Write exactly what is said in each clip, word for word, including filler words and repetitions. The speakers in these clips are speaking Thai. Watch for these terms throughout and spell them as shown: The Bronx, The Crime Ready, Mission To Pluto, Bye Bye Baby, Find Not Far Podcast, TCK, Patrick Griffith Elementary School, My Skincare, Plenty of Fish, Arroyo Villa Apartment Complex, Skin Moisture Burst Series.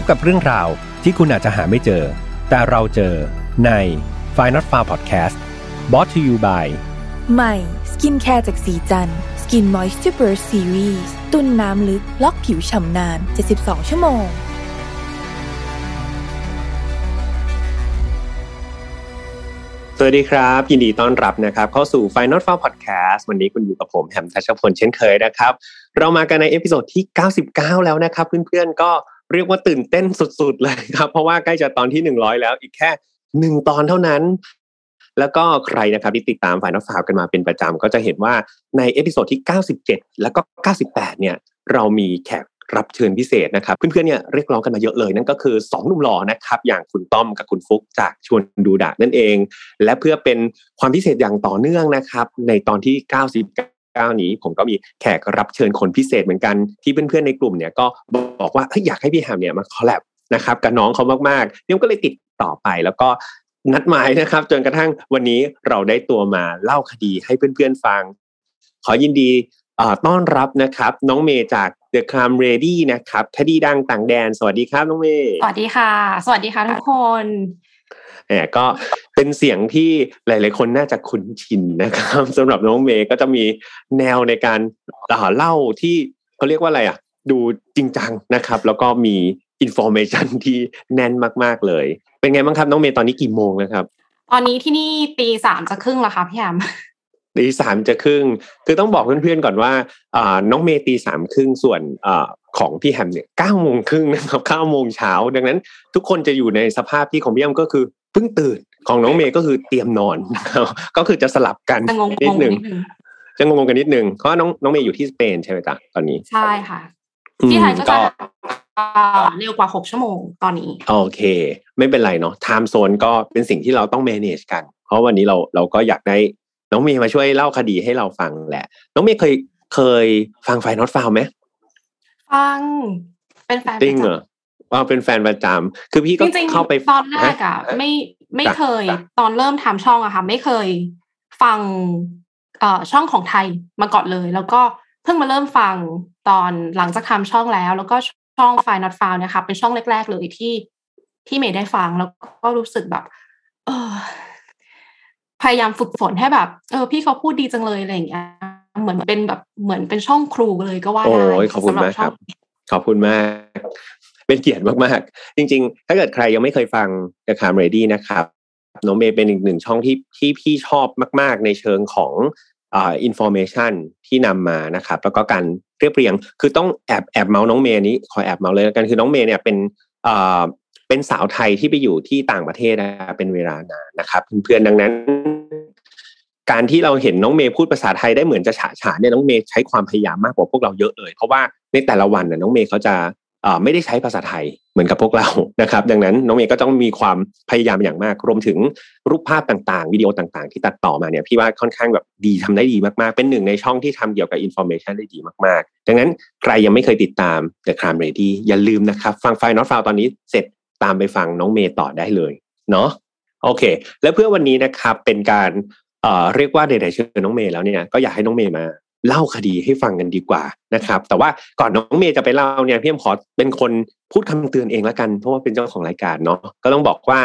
พบกับเรื่องราวที่คุณอาจจะหาไม่เจอแต่เราเจอใน Find Not Far Podcast brought to you by My Skincare จากสีจันทร์ Skin Moisture Burst Series ตุ้นน้ำลึกล็อกผิวฉ่ำนานเจ็ดสิบสองชั่วโมงสวัสดีครับยินดีต้อนรับนะครับเข้าสู่ Find Not Far Podcast วันนี้คุณอยู่กับผมแฮมทัชพลเช่นเคยนะครับเรามากันในเอพิโซดที่เก้าสิบเก้าแล้วนะครับเพื่อนๆก็เรียกว่าตื่นเต้นสุดๆเลยครับเพราะว่าใกล้จะตอนที่หนึ่งร้อยแล้วอีกแค่หนึ่งตอนเท่านั้นแล้วก็ใครนะครับที่ติดตาม Find Not Far กันมาเป็นประจำก็จะเห็นว่าในเอพิโซดที่เก้าสิบเจ็ดแล้วก็เก้าสิบแปดเนี่ยเรามีแขกรับเชิญพิเศษนะครับเพื่อนๆเนี่ยเรียกร้องกันมาเยอะเลยนั่นก็คือสองหนุ่มหล่อนะครับอย่างคุณต้อมกับคุณฟุ๊กจากชวนดูดะนั่นเองและเพื่อเป็นความพิเศษอย่างต่อเนื่องนะครับในตอนที่เก้าสิบเก้านี้ผมก็มีแขกรับเชิญคนพิเศษเหมือนกันที่เพื่อนๆในกลุ่มเนี่ยก็บอกว่าเอ้ยอยากให้พี่แฮมเนี่ยมาคอลแลบนะครับกับน้องเขามากๆเนี่ยก็เลยติดต่อไปแล้วก็นัดหมายนะครับจนกระทั่งวันนี้เราได้ตัวมาเล่าคดีให้เพื่อนๆฟังขอยินดีต้อนรับนะครับน้องเมย์จาก The Crime Ready นะครับคดีดังต่างแดนสวัสดีครับน้องเมย์สวัสดีค่ะสวัสดีค่ะทุกคนแหมก็เป็นเสียงที่หลายๆคนน่าจะคุ้นชินนะครับสำหรับน้องเมย์ก็จะมีแนวในการเล่าที่เขาเรียกว่าอะไรอ่ะดูจริงจังนะครับแล้วก็มี information ที่แน่นมากๆเลยเป็นไงบ้างครับน้องเมย์ตอนนี้กี่โมงแล้วครับตอนนี้ที่นี่ตีสามจะครึ่งแล้วค่ะพี่แอมตีสามจะครึ่งคือต้องบอกเพื่อนๆก่อนว่าน้องเมย์ตีสามครึ่งส่วนของพี่แฮมเนี่ยเก้าโมงครึ่งนะครับเก้าโมงเช้าดังนั้นทุกคนจะอยู่ในสภาพที่ของพี่แฮมก็คือเพิ่งตื่นของน้องเมย์ก็คือเตรียมนอนก็คือจะสลับกันนิดนึงจะงงกันนิดนึงเพราะน้องน้องเมย์อยู่ที่สเปนใช่ไหมจ๊ะตอนนี้ใช่ค่ะที่ไทยก็จะเร็วกว่าหกชั่วโมงตอนนี้โอเคไม่เป็นไรเนาะไทม์โซนก็เป็นสิ่งที่เราต้อง manage กันเพราะวันนี้เราเราก็อยากได้น้องเมย์มาช่วยเล่าคดีให้เราฟังแหละน้องเมย์เคยเคยฟังไฟนอตฟาวไหมฟังเป็นแฟนจริงเหรอว่าเป็นแฟนประจำคือพี่ก็เข้าไปตอนแรกอะไม่ไม่เคยตอนเริ่มทำช่องอะค่ะไม่เคยฟังเอ่อช่องของไทยมาก่อนเลยแล้วก็เพิ่งมาเริ่มฟังตอนหลังจากทำช่องแล้วแล้วก็ช่องไฟนอตฟาวเนี่ยค่ะเป็นช่องแรกๆเลยที่ที่เมย์ได้ฟังแล้วก็รู้สึกแบบเออพยายามฝึกฝนให้แบบเออพี่เขาพูดดีจังเลยอะไรอย่างเงี้ยเหมือนเป็นแบบเหมือนเป็นช่องครูเลยก็ว่าได้ขอบคุณมากครับขอบคุณมากเป็นเกียรติมากๆจริงๆถ้าเกิดใครยังไม่เคยฟัง The Crime Ready นะครับน้องเมย์เป็นอีกหนึ่งช่องที่ที่พี่ชอบมากๆในเชิงของอ่า information ที่นำมานะครับแล้วก็การเรียบเรียงคือต้องแอบแอบเมาส์น้องเมย์นี้ขอแอบเมาส์เลยแล้วกันคือน้องเมย์เนี่ยเป็นอ่าเป็นสาวไทยที่ไปอยู่ที่ต่างประเทศนะเป็นเวลานานนะครับเพื่อนๆดังนั้นการที่เราเห็นน้องเมย์พูดภาษาไทยได้เหมือนจะฉะฉานเนี่ยน้องเมย์ใช้ความพยายามมากกว่าพวกเราเยอะเลยเพราะว่าในแต่ละวันน่ะน้องเมย์เขาจะเอ่อไม่ได้ใช้ภาษาไทยเหมือนกับพวกเรานะครับดังนั้นน้องเมย์ก็ต้องมีความพยายามอย่างมากรวมถึงรูปภาพต่างๆวิดีโอต่างๆที่ตัดต่อมาเนี่ยพี่ว่าค่อนข้างแบบดีทำได้ดีมากๆเป็นหนึ่งในช่องที่ทำเกี่ยวกับ information ได้ดีมากๆดังนั้นใครยังไม่เคยติดตาม The Crime Ready อย่าลืมนะครับฟัง Find Not Far ตอนนี้เสร็จตามไปฟังน้องเมย์ต่อได้เลยเนาะโอเคและเพื่อวันนี้นะครับเป็นการเอ่อเรียกว่าไหนๆเชิญน้องเมย์แล้วเนี่ยก็อยากให้น้องเมย์มาเล่าคดีให้ฟังกันดีกว่านะครับแต่ว่าก่อนน้องเมย์จะไปเล่าเนี่ยพี่แอมขอเป็นคนพูดคำเตือนเองละกันเพราะว่าเป็นเจ้าของรายการเนาะก็ต้องบอกว่า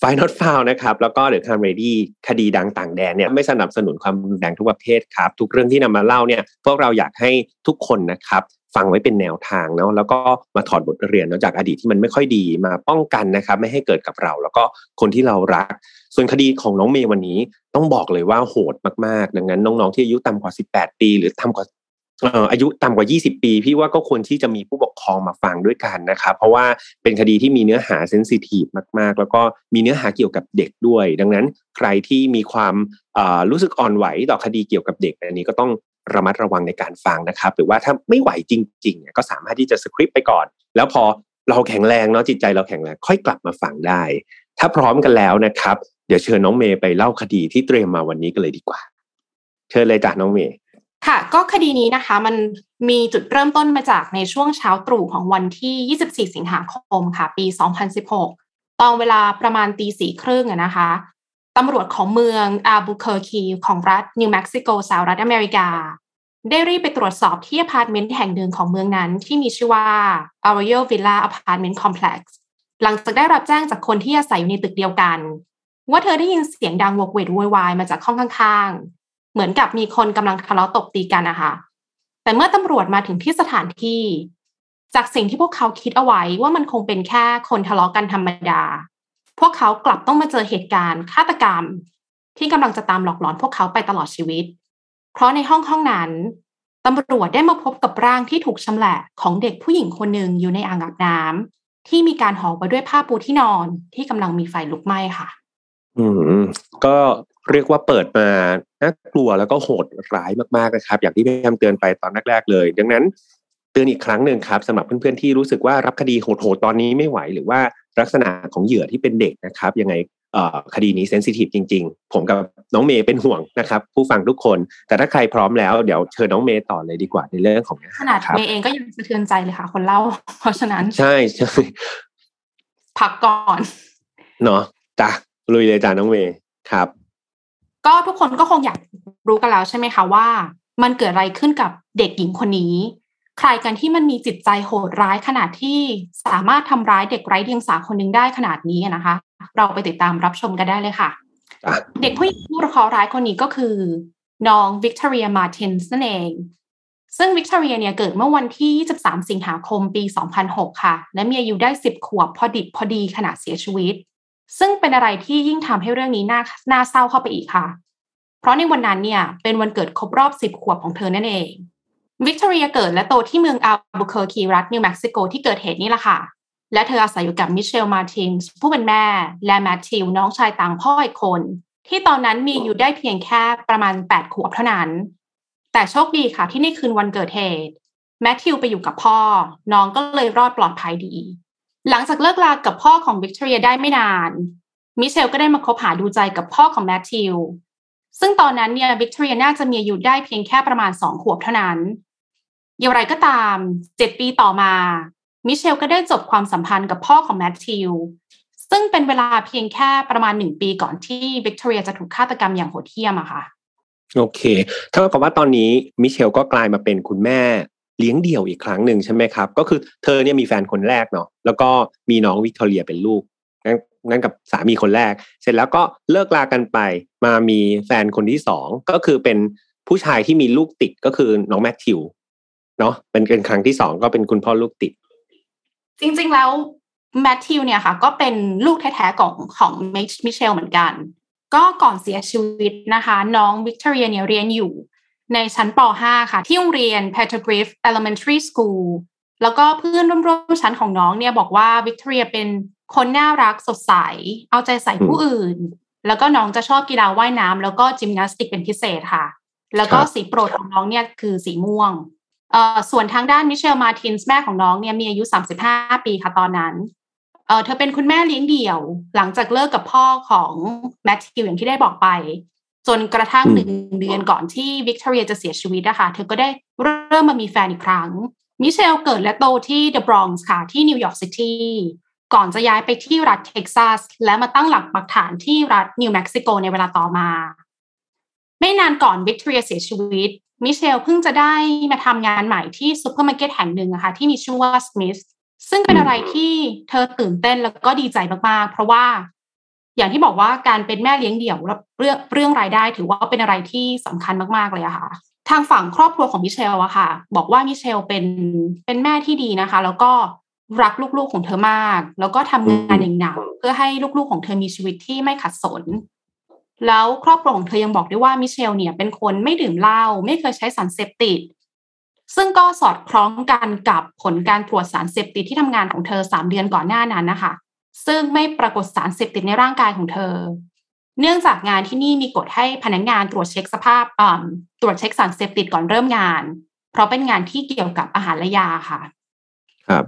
Find Not Far นะครับแล้วก็ The Crime Ready คดีดังต่างแดนเนี่ยไม่สนับสนุนความรุนแรงทุกประเภทครับทุกเรื่องที่นำมาเล่าเนี่ยพวกเราอยากให้ทุกคนนะครับฟังไว้เป็นแนวทางเนาะแล้วก็มาถอดบทเรียนเนาะจากอดีตที่มันไม่ค่อยดีมาป้องกันนะครับไม่ให้เกิดกับเราแล้วก็คนที่เรารักส่วนคดีของน้องเมย์วันนี้ต้องบอกเลยว่าโหดมากๆดังนั้นน้องๆที่อายุต่ำกว่าสิบแปดปีหรือต่ำกว่าเอ่ออายุต่ำกว่ายี่สิบปีพี่ว่าก็ควรที่จะมีผู้ปกครองมาฟังด้วยกันนะครับเพราะว่าเป็นคดีที่มีเนื้อหาเซนซิทีฟมากๆแล้วก็มีเนื้อหาเกี่ยวกับเด็กด้วยดังนั้นใครที่มีความเอ่อรู้สึกอ่อนไหวต่อคดีเกี่ยวกับเด็กอันนี้ก็ต้องระมัดระวังในการฟังนะครับหรือว่าถ้าไม่ไหวจริงๆก็สามารถที่จะสคริปต์ไปก่อนแล้วพอเราแข็งแรงเนาะจิตใจเราแข็งแรงค่อยกลับมาฟังได้ถ้าพร้อมกันแล้วนะครับเดี๋ยวเชิญน้องเมย์ไปเล่าคดีที่เตรียมมาวันนี้กันเลยดีกว่าเชิญเลยจ้ะน้องเมย์ค่ะก็คดีนี้นะคะมันมีจุดเริ่มต้นมาจากในช่วงเช้าตรู่ของวันที่ยี่สิบสี่สิงหาคมค่ะปีสองพันสิบหกตอนเวลาประมาณ ตีสี่สามสิบ อ่ะนะคะตำรวจของเมืองอาบูเคอร์คีของรัฐนิวเม็กซิโกสหรัฐอเมริกา ได้รีบไปตรวจสอบที่อพาร์ตเมนต์แห่งหนึ่งของเมืองนั้นที่มีชื่อว่า Arroyo Villa Apartment Complex หลังจากได้รับแจ้งจากคนที่อาศัยอยู่ในตึกเดียวกันว่าเธอได้ยินเสียงดังโวกเวกโวยวายมาจากห้องข้างๆเหมือนกับมีคนกำลังทะเลาะตบตีกันนะคะแต่เมื่อตำรวจมาถึงที่สถานที่จากสิ่งที่พวกเขาคิดเอาไว้ว่ามันคงเป็นแค่คนทะเลาะกันธรรมดาพวกเขากลับต้องมาเจอเหตุการณ์ฆาตกรรมที่กำลังจะตามหลอกหลอนพวกเขาไปตลอดชีวิตเพราะในห้องห้องนั้นตำรวจได้มาพบกับร่างที่ถูกชำแหละของเด็กผู้หญิงคนหนึ่งอยู่ในอ่างอาบน้ำที่มีการห่อไว้ด้วยผ้าปูที่นอนที่กำลังมีไฟลุกไหม้ค่ะอืมก็เรียกว่าเปิดมาน่ากลัวแล้วก็โหดร้ายมากๆนะครับอย่างที่พี่แอมเตือนไปตอนแรกๆเลยดังนั้นเตือนอีกครั้งหนึ่งครับสำหรับเพื่อนๆที่รู้สึกว่ารับคดีโหดๆตอนนี้ไม่ไหวหรือว่าลักษณะของเหยื่อที่เป็นเด็กนะครับยังไงคดีนี้เซนซิทีฟจริงๆผมกับน้องเมย์เป็นห่วงนะครับผู้ฟังทุกคนแต่ถ้าใครพร้อมแล้วเดี๋ยวเชิญน้องเมย์ต่อเลยดีกว่าในเรื่องของขนาดเมย์เองก็ยังสะเทือนใจเลยค่ะคนเล่าเพราะฉะนั้นใช่ใช่พักก่อนเนาะจ้ะลุยเลยจ้ะน้องเมย์ครับก็ทุกคนก็คงอยากรู้กันแล้วใช่ไหมคะว่ามันเกิดอะไรขึ้นกับเด็กหญิงคนนี้ใครกันที่มันมีจิตใจโหดร้ายขนาดที่สามารถทำร้ายเด็กไร้เดียงสาคนหนึ่งได้ขนาดนี้นะคะเราไปติดตามรับชมกันได้เลยค่ะเด็กผู้หญิงผู้เคราะห์ร้ายคนนี้ก็คือน้องวิกตอเรียมาร์ตินส์นั่นเองซึ่งวิกตอเรียเนี่ยเกิดเมื่อวันที่ยี่สิบสามสิงหาคมปีสองพันหกค่ะและมีอายุได้สิบขวบพอดิบพอดีขณะเสียชีวิตซึ่งเป็นอะไรที่ยิ่งทำให้เรื่องนี้น่าน่าเศร้าเข้าไปอีกค่ะเพราะในวันนั้นเนี่ยเป็นวันเกิดครบรอบสิบขวบของเธอนั่นเองวิกตอเรียเกิดและโตที่เมืองอัลบูเคอร์คีรัฐนิวเม็กซิโกที่เกิดเหตุนี่แหละค่ะและเธออาศัยอยู่กับมิเชลมาร์ตินส์ผู้เป็นแม่และแมทธิวน้องชายต่างพ่ออีกคนที่ตอนนั้นมีอยู่ได้เพียงแค่ประมาณแปดขวบเท่านั้นแต่โชคดีค่ะที่ในคืนวันเกิดเหตุแมทธิวไปอยู่กับพ่อน้องก็เลยรอดปลอดภัยดีหลังจากเลิกลากับพ่อของวิกตอเรียได้ไม่นานมิเชลก็ได้มาคบหาดูใจกับพ่อของแมทธิวซึ่งตอนนั้นเนี่ยวิกตอเรียน่าจะมีอายุได้เพียงแค่ประมาณสองขวบเท่านั้นอย่างไรก็ตามเจ็ดปีต่อมามิเชลก็ได้จบความสัมพันธ์กับพ่อของแมทธิวซึ่งเป็นเวลาเพียงแค่ประมาณหนึ่งปีก่อนที่วิกตอเรียจะถูกฆาตกรรมอย่างโหดเหี้ยมอะค่ะโอเคเท่ากับว่าตอนนี้มิเชลก็กลายมาเป็นคุณแม่เลี้ยงเดี่ยวอีกครั้งหนึ่งใช่ไหมครับก็คือเธอเนี่ยมีแฟนคนแรกเนาะแล้วก็มีน้องวิกตอเรียเป็นลูกงั้นงั้นกับสามีคนแรกเสร็จแล้วก็เลิกลากันไปมามีแฟนคนที่สองก็คือเป็นผู้ชายที่มีลูกติดก็คือน้องแมทธิวเนาะเป็นครั้งที่สองก็เป็นคุณพ่อลูกติดจริงๆแล้วแมทธิวเนี่ยค่ะก็เป็นลูกแท้ๆของของมิเชลเหมือนกันก็ก่อนเสียชีวิตนะคะน้องวิกตอเรียเนี่ยเรียนอยู่ในชั้นป.ห้า ค่ะที่โรงเรียน Patrick Griffith Elementary School แล้วก็เพื่อนร่วมๆชั้นของน้องเนี่ยบอกว่าวิกตอเรียเป็นคนน่ารักสดใสเอาใจใส่ผู้อื่นแล้วก็น้องจะชอบกีฬาว่ายน้ำแล้วก็ยิมนาสติกเป็นพิเศษค่ะแล้วก็สีโปรดของน้องเนี่ยคือสีม่วงเอ่อส่วนทางด้านมิเชลมาร์ตินส์แม่ของน้องเนี่ยมีอายุสามสิบห้าปีค่ะตอนนั้นเอ่อเธอเป็นคุณแม่เลี้ยงเดี่ยวหลังจากเลิกกับพ่อของแมทธิวอย่างที่ได้บอกไปจนกระทั่งหนึ่งเดือนก่อนที่วิกตอเรียจะเสียชีวิตนะคะเธอก็ได้เริ่มมามีแฟนอีกครั้งมิเชลเกิดและโตที่ The Bronx ค่ะที่นิวยอร์กซิตี้ก่อนจะย้ายไปที่รัฐเท็กซัสและมาตั้งหลักปักฐานที่รัฐนิวเม็กซิโกในเวลาต่อมาไม่นานก่อนวิกตอเรียเสียชีวิตมิเชลเพิ่งจะได้มาทำงานใหม่ที่ซูเปอร์มาร์เก็ตแห่งหนึ่งนะคะที่มีชื่อว่าสมิธซึ่งเป็นอะไรที่เธอตื่นเต้นแล้วก็ดีใจมากๆเพราะว่าอย่างที่บอกว่าการเป็นแม่เลี้ยงเดี่ยวและเรื่องเรื่องรายได้ถือว่าเป็นอะไรที่สำคัญมากๆเลยอะค่ะทางฝั่งครอบครัวของมิเชลอะค่ะบอกว่ามิเชลเป็นเป็นแม่ที่ดีนะคะแล้วก็รักลูกๆของเธอมากแล้วก็ทำงานอย่างหนักเพื่อให้ลูกๆของเธอมีชีวิตที่ไม่ขัดสนแล้วครอบครัวของเธอยังบอกด้วยว่ามิเชลเนี่ยเป็นคนไม่ดื่มเหล้าไม่เคยใช้สารเสพติดซึ่งก็สอดคล้องกันกับผลการตรวจสารเสพติดที่ทำงานของเธอสามเดือนก่อนหน้านั้นนะคะซึ่งไม่ปรากฏสารเสพติดในร่างกายของเธอเนื่องจากงานที่นี่มีกฎให้พนักงานตรวจเช็คสภาพอ่าตรวจเช็คสารเสพติดก่อนเริ่มงานเพราะเป็นงานที่เกี่ยวกับอาหารและยาค่ะครับ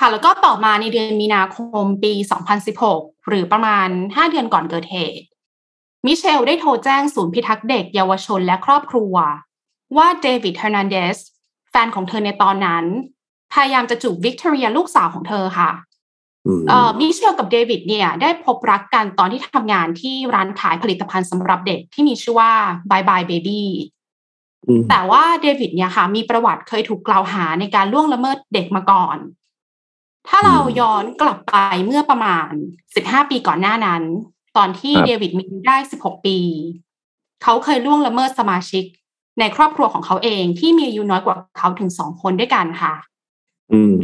ค่ะแล้วก็ต่อมาในเดือนมีนาคมปีสองพันสิบหกหรือประมาณห้าเดือนก่อนเกิดเหตุมิเชลได้โทรแจ้งศูนย์พิทักษ์เด็กเยาวชนและครอบครัวว่าเดวิดเฮอร์นันเดสแฟนของเธอในตอนนั้นพยายามจะจูบวิกตอเรียลูกสาวของเธอค่ะเอ่อมิเชลกับเดวิดเนี่ยได้พบรักกันตอนที่ทำงานที่ร้านขายผลิตภัณฑ์สำหรับเด็กที่มีชื่อว่า Bye Bye Baby แต่ว่าเดวิดเนี่ยค่ะมีประวัติเคยถูกกล่าวหาในการล่วงละเมิดเด็กมาก่อนถ้าเราย้อนกลับไปเมื่อประมาณสิบห้าปีก่อนหน้านั้นตอนที่เดวิดมีได้สิบหกปีเขาเคยล่วงละเมิดสมาชิกในครอบครัวของเขาเองที่มีอายุน้อยกว่าเขาถึงสองคนด้วยกันค่ะ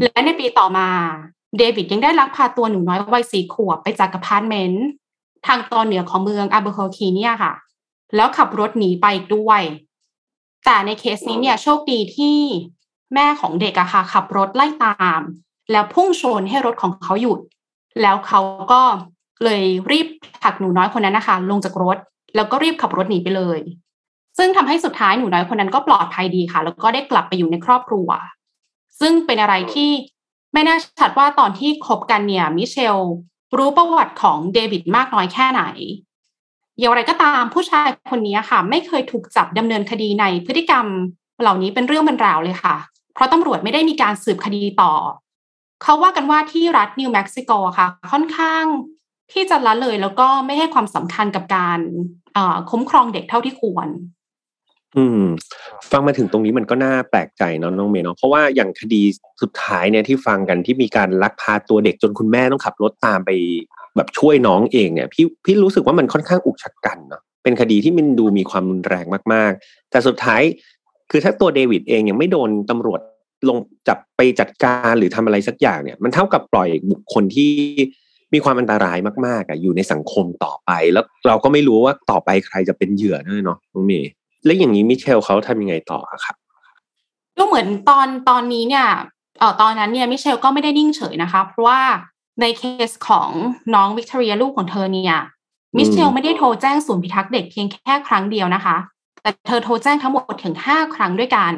และในปีต่อมาเดวิดยังได้ลักพาตัวหนูน้อยวัยสี่ขวบไปจากอพาร์ตเมนต์ทางตอนเหนือของเมืองอาเบอร์โคคีเนี่ยค่ะแล้วขับรถหนีไปอีกด้วยแต่ในเคสนี้เนี่ยโชคดีที่แม่ของเด็กอะค่ะขับรถไล่ตามแล้วพุ่งชนให้รถของเขาหยุดแล้วเขาก็เลยรีบผลักหนูน้อยคนนั้นนะคะลงจากรถแล้วก็รีบขับรถหนีไปเลยซึ่งทำให้สุดท้ายหนูน้อยคนนั้นก็ปลอดภัยดีค่ะแล้วก็ได้กลับไปอยู่ในครอบครัวซึ่งเป็นอะไรที่ไม่น่าชัดว่าตอนที่คบกันเนี่ยมิเชลรู้ประวัติของเดวิดมากน้อยแค่ไหนอย่างไรก็ตามผู้ชายคนนี้ค่ะไม่เคยถูกจับดำเนินคดีในพฤติกรรมเหล่านี้เป็นเรื่องเป็นราวเลยค่ะเพราะตำรวจไม่ได้มีการสืบคดีต่อเขาว่ากันว่าที่รัฐนิวเม็กซิโกค่ะค่อนข้างที่จะละเลยแล้วก็ไม่ให้ความสำคัญกับการคุ้มครองเด็กเท่าที่ควรอืมฟังมาถึงตรงนี้มันก็น่าแปลกใจเนาะน้องเมย์เนาะเพราะว่าอย่างคดีสุดท้ายเนี่ยที่ฟังกันที่มีการลักพาตัวเด็กจนคุณแม่ต้องขับรถตามไปแบบช่วยน้องเองเนี่ยพี่พี่รู้สึกว่ามันค่อนข้างอุกชะกันเนาะเป็นคดีที่มันดูมีความรุนแรงมากๆแต่สุดท้ายคือถ้าตัวเดวิดเองยังไม่โดนตำรวจลงจับไปจัดการหรือทำอะไรสักอย่างเนี่ยมันเท่ากับปล่อยบุคคลที่มีความอันตรายมากๆอ่ะอยู่ในสังคมต่อไปแล้วเราก็ไม่รู้ว่าต่อไปใครจะเป็นเหยื่อด้วยเนาะน้องเมย์แล้วอย่างนี้มิเชลเขาทำยังไงต่อครับก็เหมือนตอนตอนนี้เนี่ยเอ่อตอนนั้นเนี่ยมิเชลก็ไม่ได้นิ่งเฉยนะคะเพราะว่าในเคสของน้องวิกตอเรียลูกของเธอเนี่ยมิเชลไม่ได้โทรแจ้งศูนย์พิทักษ์เด็กเพียงแค่ครั้งเดียวนะคะแต่เธอโทรแจ้งทั้งหมดถึงห้าครั้งด้วยกัน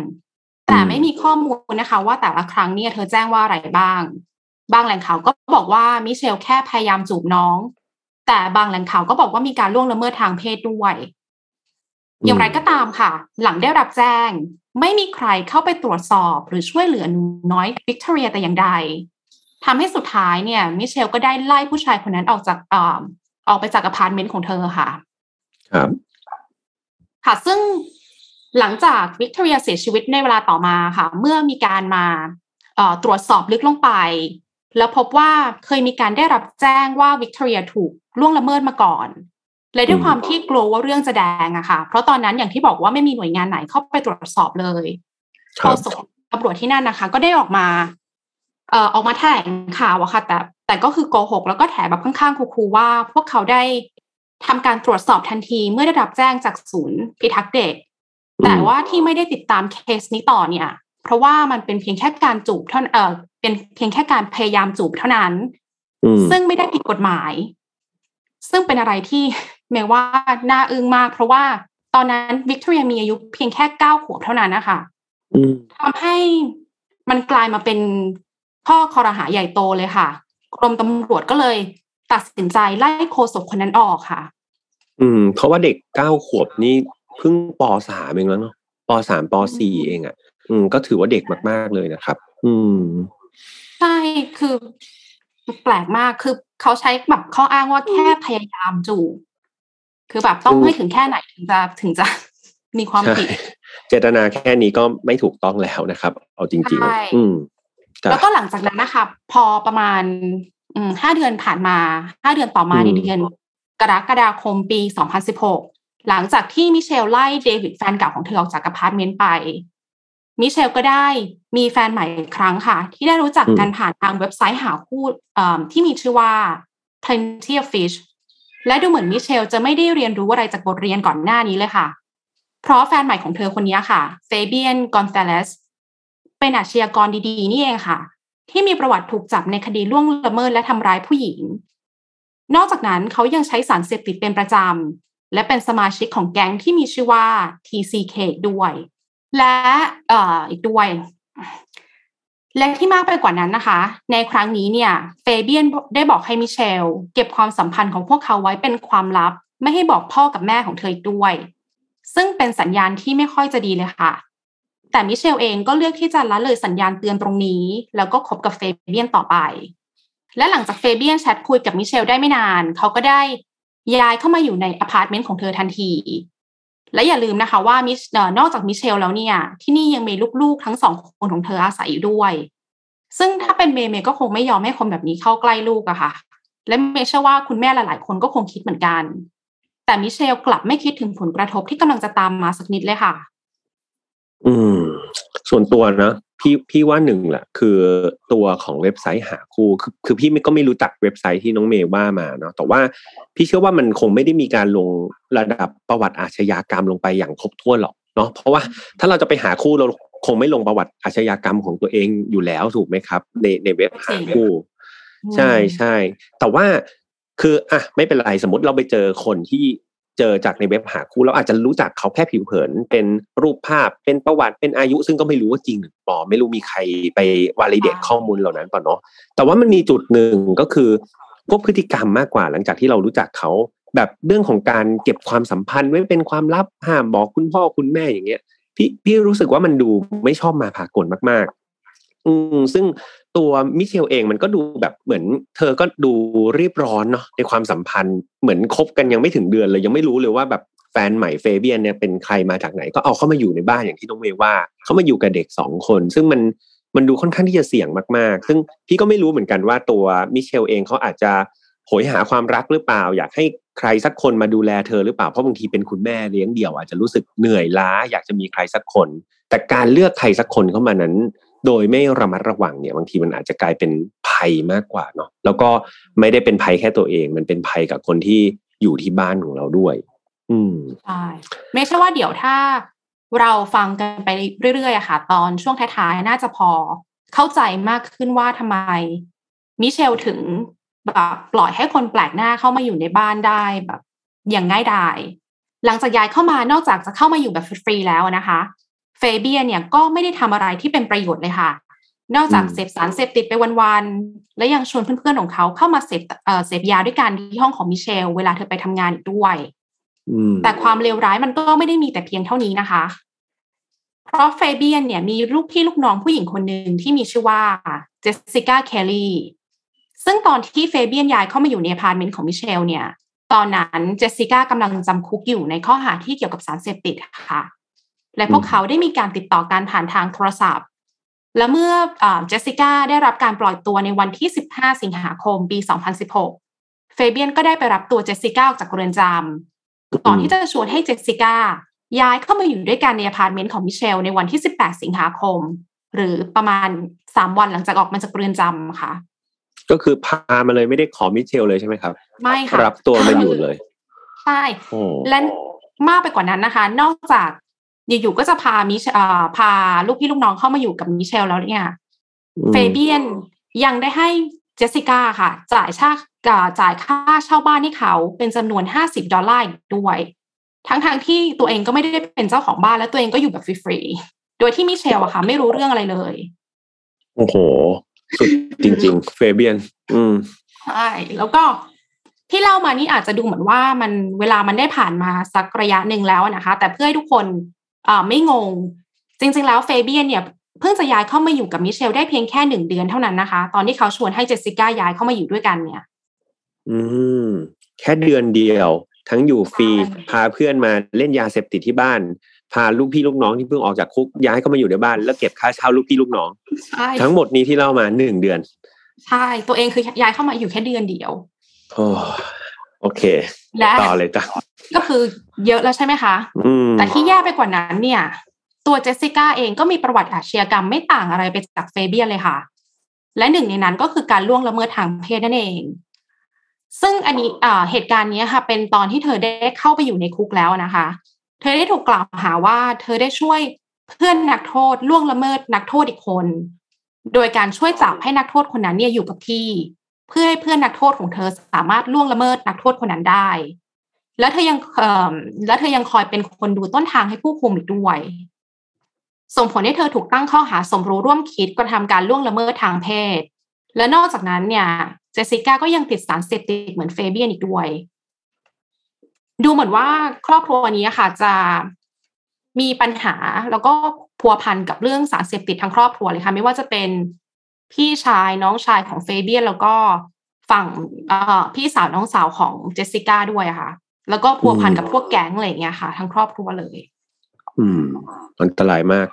แต่ไม่มีข้อมูลนะคะว่าแต่ละครั้งเนี่ยเธอแจ้งว่าอะไรบ้างบางแหล่งข่าวก็บอกว่ามิเชลแค่พยายามจูบน้องแต่บางแหล่งข่าวก็บอกว่ามีการล่วงละเมิดทางเพศด้วยอย่างไรก็ตามค่ะหลังได้รับแจ้งไม่มีใครเข้าไปตรวจสอบหรือช่วยเหลือหนูน้อยวิกตอเรียแต่อย่างใดทำให้สุดท้ายเนี่ยมิเชลก็ได้ไล่ผู้ชายคนนั้นออกจากเอ่อออกไปจากอพาร์ตเมนต์ของเธอค่ะครับค่ะซึ่งหลังจากวิกตอเรียเสียชีวิตในเวลาต่อมาค่ะเมื่อมีการมาเอ่อตรวจสอบลึกลงไปแล้วพบว่าเคยมีการได้รับแจ้งว่าวิกตอเรียถูกล่วงละเมิดมาก่อนและด้วยความที่กลัวว่าเรื่องจะแดงอะค่ะเพราะตอนนั้นอย่างที่บอกว่าไม่มีหน่วยงานไหนเข้าไปตรวจสอบเลยพอส่งตำรวจที่นั่นนะคะก็ได้ออกมาเอ่อออกมาแถลงข่าวอะค่ะแต่แต่ก็คือโกหกแล้วก็แถแบบข้างๆคูๆว่าพวกเขาได้ทำการตรวจสอบทันทีเมื่อได้รับแจ้งจากศูนย์พิทักษ์เด็กแต่ว่าที่ไม่ได้ติดตามเคสนี้ต่อเนี่ยเพราะว่ามันเป็นเพียงแค่การจูบเท่าเอ่อเป็นเพียงแค่การพยายามจูบเท่านั้นซึ่งไม่ได้ผิดกฎหมายซึ่งเป็นอะไรที่แม้ว่าน่าอึ้งมากเพราะว่าตอนนั้นวิกตอเรียมีอายุเพียงแค่เก้าขวบเท่านั้นนะคะทำให้มันกลายมาเป็นข้อคอรหาใหญ่โตเลยค่ะกรมตำรวจก็เลยตัดสินใจไล่โฆษกคนนั้นออกค่ะอืมเพราะว่าเด็กเก้าขวบนี่เพิ่งป สาม เองแล้วเนาะป สาม ป สี่เองอ่ะอืมก็ถือว่าเด็กมากๆเลยนะครับอืมใช่คือแปลกมากคือเขาใช้แบบข้ออ้างว่าแค่พยายามจูบคือแบบต้องให้ถึงแค่ไหนถึงจะถึงจะมีความผิดเจตนาแค่นี้ก็ไม่ถูกต้องแล้วนะครับเอาจริงๆอืมแล้วก็หลังจากนั้นนะคะพอประมาณอืมห้าเดือนผ่านมาห้าเดือนต่อมาในเดือนกรกฎาคมปีสองพันสิบหกหลังจากที่มิเชลไล่เดวิดแฟนเก่าของเธอออกจากอพาร์ตเมนต์ไปมิเชลก็ได้มีแฟนใหม่อีกครั้งค่ะที่ได้รู้จักกันผ่านทางเว็บไซต์หาคู่ที่มีชื่อว่า Plenty of Fish และดูเหมือนมิเชลจะไม่ได้เรียนรู้อะไรจากบทเรียนก่อนหน้านี้เลยค่ะเพราะแฟนใหม่ของเธอคนนี้ค่ะเฟเบียนกอนซาเลสเป็นอาชญากรดีๆนี่เองค่ะที่มีประวัติถูกจับในคดีล่วงละเมิดและทำร้ายผู้หญิงนอกจากนั้นเขายังใช้สารเสพติดเป็นประจำและเป็นสมาชิกของแก๊งที่มีชื่อว่า ที ซี เค ด้วยและเอ่ออีกด้วยและที่มากไปกว่านั้นนะคะในครั้งนี้เนี่ยเฟเบียนได้บอกให้มิเชลเก็บความสัมพันธ์ของพวกเขาไว้เป็นความลับไม่ให้บอกพ่อกับแม่ของเธออีกด้วยซึ่งเป็นสัญญาณที่ไม่ค่อยจะดีเลยค่ะแต่มิเชลเองก็เลือกที่จะละเลยสัญญาณเตือนตรงนี้แล้วก็คบกับเฟเบียนต่อไปและหลังจากเฟเบียนแชทคุยกับมิเชลได้ไม่นานเขาก็ได้ย้ายเข้ามาอยู่ในอพาร์ตเมนต์ของเธอทันที และอย่าลืมนะคะว่ามินอกจากมิเชลแล้วเนี่ยที่นี่ยังมีลูกๆทั้งสองคนของเธออาศัยอยู่ด้วยซึ่งถ้าเป็นเมย์เมย์ก็คงไม่ยอมให้คนแบบนี้เข้าใกล้ลูกอะค่ะและเมย์เชื่อว่าคุณแม่หลายๆคนก็คงคิดเหมือนกันแต่มิเชลกลับไม่คิดถึงผลกระทบที่กำลังจะตามมาสักนิดเลยค่ะอืมส่วนตัวนะพี่พี่ว่าหนึ่งแหละคือตัวของเว็บไซต์หาคู่คือคือพี่ก็ไม่รู้จักเว็บไซต์ที่น้องเมย์ว่ามาเนาะแต่ว่าพี่เชื่อว่ามันคงไม่ได้มีการลงระดับประวัติอาชญากรรมลงไปอย่างครบถ้วนหรอกเนาะเพราะว่าถ้าเราจะไปหาคู่เราคงไม่ลงประวัติอาชญากรรมของตัวเองอยู่แล้วถูกไหมครับในในเว็บหาคู่ใช่ใช่แต่ว่าคืออ่ะไม่เป็นไรสมมติเราไปเจอคนที่เจอจากในเว็บหาคู่เราอาจจะรู้จักเขาแค่ผิวเผินเป็นรูปภาพเป็นประวัติเป็นอายุซึ่งก็ไม่รู้ว่าจริงหรือเปล่าไม่รู้มีใครไปวาลิเดตข้อมูลเหล่านั้นป่ะเนาะแต่ว่ามันมีจุดหนึ่งก็คือพวกพฤติกรรมมากกว่าหลังจากที่เรารู้จักเขาแบบเรื่องของการเก็บความสัมพันธ์ไว้เป็นความลับห้ามบอกคุณพ่อคุณแม่อย่างเงี้ยพี่พี่รู้สึกว่ามันดูไม่ชอบมาพากลมากๆอืมซึ่งตัวมิเชลเองมันก็ดูแบบเหมือนเธอก็ดูรีบร้อนเนาะในความสัมพันธ์เหมือนคบกันยังไม่ถึงเดือนเลยยังไม่รู้เลยว่าแบบแฟนใหม่เฟเบียนเนี่ยเป็นใครมาจากไหนก็เอาเข้ามาอยู่ในบ้านอย่างที่น้องเมย์ว่าเข้ามาอยู่กับเด็กสองคนซึ่งมันมันดูค่อนข้างที่จะเสี่ยงมากๆซึ่งพี่ก็ไม่รู้เหมือนกันว่าตัวมิเชลเองเขาอาจจะโหยหาความรักหรือเปล่าอยากให้ใครสักคนมาดูแลเธอหรือเปล่าเพราะบางทีเป็นคุณแม่เลี้ยงเดี่ยวอาจจะรู้สึกเหนื่อยล้าอยากจะมีใครสักคนแต่การเลือกใครสักคนเข้ามานั้นโดยไม่ระมัดระวังเนี่ยบางทีมันอาจจะกลายเป็นภัยมากกว่าเนาะแล้วก็ไม่ได้เป็นภัยแค่ตัวเองมันเป็นภัยกับคนที่อยู่ที่บ้านของเราด้วยอืมใช่ไม่ใช่ว่าเดี๋ยวถ้าเราฟังกันไปเรื่อยๆอะค่ะตอนช่วงท้ายๆน่าจะพอเข้าใจมากขึ้นว่าทำไมมิเชลถึงแบบปล่อยให้คนแปลกหน้าเข้ามาอยู่ในบ้านได้แบบอย่างง่ายดายหลังจากย้ายเข้ามานอกจากจะเข้ามาอยู่แบบฟรีๆแล้วนะคะเฟเบียเนี่ยก็ไม่ได้ทำอะไรที่เป็นประโยชน์เลยค่ะนอกจากเสพสารเสพติดไปวันๆและยังชวนเพื่อนๆของเขาเข้ามาเสพเอ่อเสพยาด้วยกันที่ห้องของมิเชลเวลาเธอไปทำงานด้วยแต่ความเลวร้ายมันก็ไม่ได้มีแต่เพียงเท่านี้นะคะเพราะเฟเบียเนี่ยมีลูกพี่ลูกน้องผู้หญิงคนหนึ่งที่มีชื่อว่าเจสสิก้าแคลลี่ซึ่งตอนที่เฟเบียนย้ายเข้ามาอยู่ในอพาร์ตเมนต์ของมิเชลเนี่ยตอนนั้นเจสสิก้ากำลังจำคุกอยู่ในข้อหาที่เกี่ยวกับสารเสพติดค่ะและพวกเขาได้มีการติดต่อการผ่านทางโทรศัพท์และเมื่อเจสสิก้าได้รับการปล่อยตัวในวันที่สิบห้าสิงหาคมปีสองพันสิบหกเฟเบียนก็ได้ไปรับตัวเจสสิก้าจากเรือนจำก่อนที่จะชวนให้เจสสิก้าย้ายเข้ามาอยู่ด้วยกันในอพาร์ตเมนต์ของมิเชลในวันที่สิบแปดสิงหาคมหรือประมาณสามวันหลังจากออกมาจากเรือนจำค่ะก็คือพามาเลยไม่ได้ขอมิเชลเลยใช่ไหมครับไม่ค่ะรับตัวมาอยู่เลยใช่และมากไปกว่านั้นนะคะนอกจากอยู่ๆก็จะพามิเชลพาลูกพี่ลูกน้องเข้ามาอยู่กับมิเชลแล้วเนี่ยเฟเบียนยังได้ให้เจสสิก้าค่ะจ่ายค่าจ่ายค่าเช่าบ้านให้เขาเป็นจำนวนห้าสิบดอลลาร์ด้วยทั้งๆที่ตัวเองก็ไม่ได้เป็นเจ้าของบ้านและตัวเองก็อยู่แบบฟรีๆโดยที่มิเชลอะค่ะไม่รู้เรื่องอะไรเลยโอ้โหสุดจริงๆเฟเบียนอืมใช่แล้วก็ที่เล่ามานี้อาจจะดูเหมือนว่ามันเวลามันได้ผ่านมาสักระยะหนึ่งแล้วนะคะแต่เพื่อให้ทุกคนอ่าไม่งงจริงๆแล้วเฟเบียนเนี่ยเพิ่งจะย้ายเข้ามาอยู่กับมิเชลได้เพียงแค่หนึ่งเดือนเท่านั้นนะคะตอนที่เขาชวนให้เจสสิก้าย้ายเข้ามาอยู่ด้วยกันเนี่ยอืมแค่เดือนเดียวทั้งอยู่ฟรีพาเพื่อนมาเล่นยาเสพติดที่บ้านพาลูกพี่ลูกน้องที่เพิ่งออกจากคุกย้ายเข้ามาอยู่ในบ้านแล้วเก็บค่าเช่าลูกพี่ลูกน้องทั้งหมดนี้ที่เล่ามาหนึ่งเดือนใช่ตัวเองคือย้ายเข้ามาอยู่แค่เดือนเดียวโอ้โอเคต่อเลยจ้ะก็คือเยอะแล้วใช่ไหมคะแต่ที่แย่ไปกว่านั้นเนี่ยตัวเจสสิก้าเองก็มีประวัติอาชญากรรมไม่ต่างอะไรไปจากเฟเบียนเลยค่ะและหนึ่งในนั้นก็คือการล่วงละเมิดทางเพศนั่นเองซึ่งอันนี้เหตุการณ์นี้ค่ะเป็นตอนที่เธอได้เข้าไปอยู่ในคุกแล้วนะคะเธอได้ถูกกล่าวหาว่าเธอได้ช่วยเพื่อนนักโทษล่วงละเมิดนักโทษอีกคนโดยการช่วยจับให้นักโทษคนนั้นเนี่ยอยู่กับที่เพื่อให้เพื่อนนักโทษของเธอสามารถล่วงละเมิดนักโทษคนนั้นได้และเธอยังเอ่อและเธอยังคอยเป็นคนดูต้นทางให้ผู้คุมอีกด้วยส่งผลให้เธอถูกตั้งข้อหาสมรู้ร่วมคิดกระทำการล่วงละเมิดทางเพศและนอกจากนั้นเนี่ยเจสสิก้าก็ยังติดสารเสพติดเหมือนเฟเบียนอีกด้วยดูเหมือนว่าครอบครัวนี้ค่ะจะมีปัญหาแล้วก็พัวพันกับเรื่องสารเสพติดทั้งครอบครัวเลยค่ะไม่ว่าจะเป็นพี่ชายน้องชายของเฟเบียนแล้วก็ฝั่งพี่สาวน้องสาวของเจสสิก้าด้วยค่ะ แล้วก็พัวพันกับพวกแก๊งอะไรอย่างเงี้ยค่ะทั้งครอบครัวเลยอืมอันตรายมาก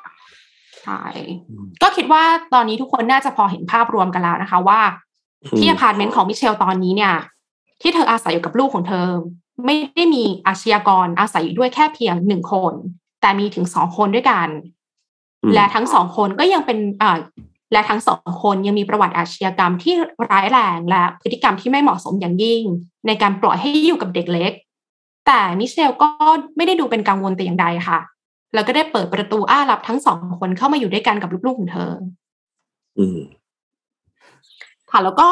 ใช่ก็คิดว่าตอนนี้ทุกคนน่าจะพอเห็นภาพรวมกันแล้วนะคะว่าที่อพาร์ตเมนต์ของมิเชลตอนนี้เนี่ยที่เธออาศัยอยู่กับลูกของเธอไม่ได้มีอาชญากรอาศัยอยู่ด้วยแค่เพียงหนึ่งคนแต่มีถึงสองคนด้วยกันและทั้งสองคนก็ยังเป็นเอ่อและทั้งสองคนยังมีประวัติอาชญากรรมที่ร้ายแรงและพฤติกรรมที่ไม่เหมาะสมอย่างยิ่งในการปล่อยให้อยู่กับเด็กเล็กแต่มิเชลก็ไม่ได้ดูเป็นกังวลแต่อย่างใดค่ะแล้วก็ได้เปิดประตูอ้ารับทั้งสองคนเข้ามาอยู่ด้วยกันกับลูกๆของเธออืมค่ะแล้วก็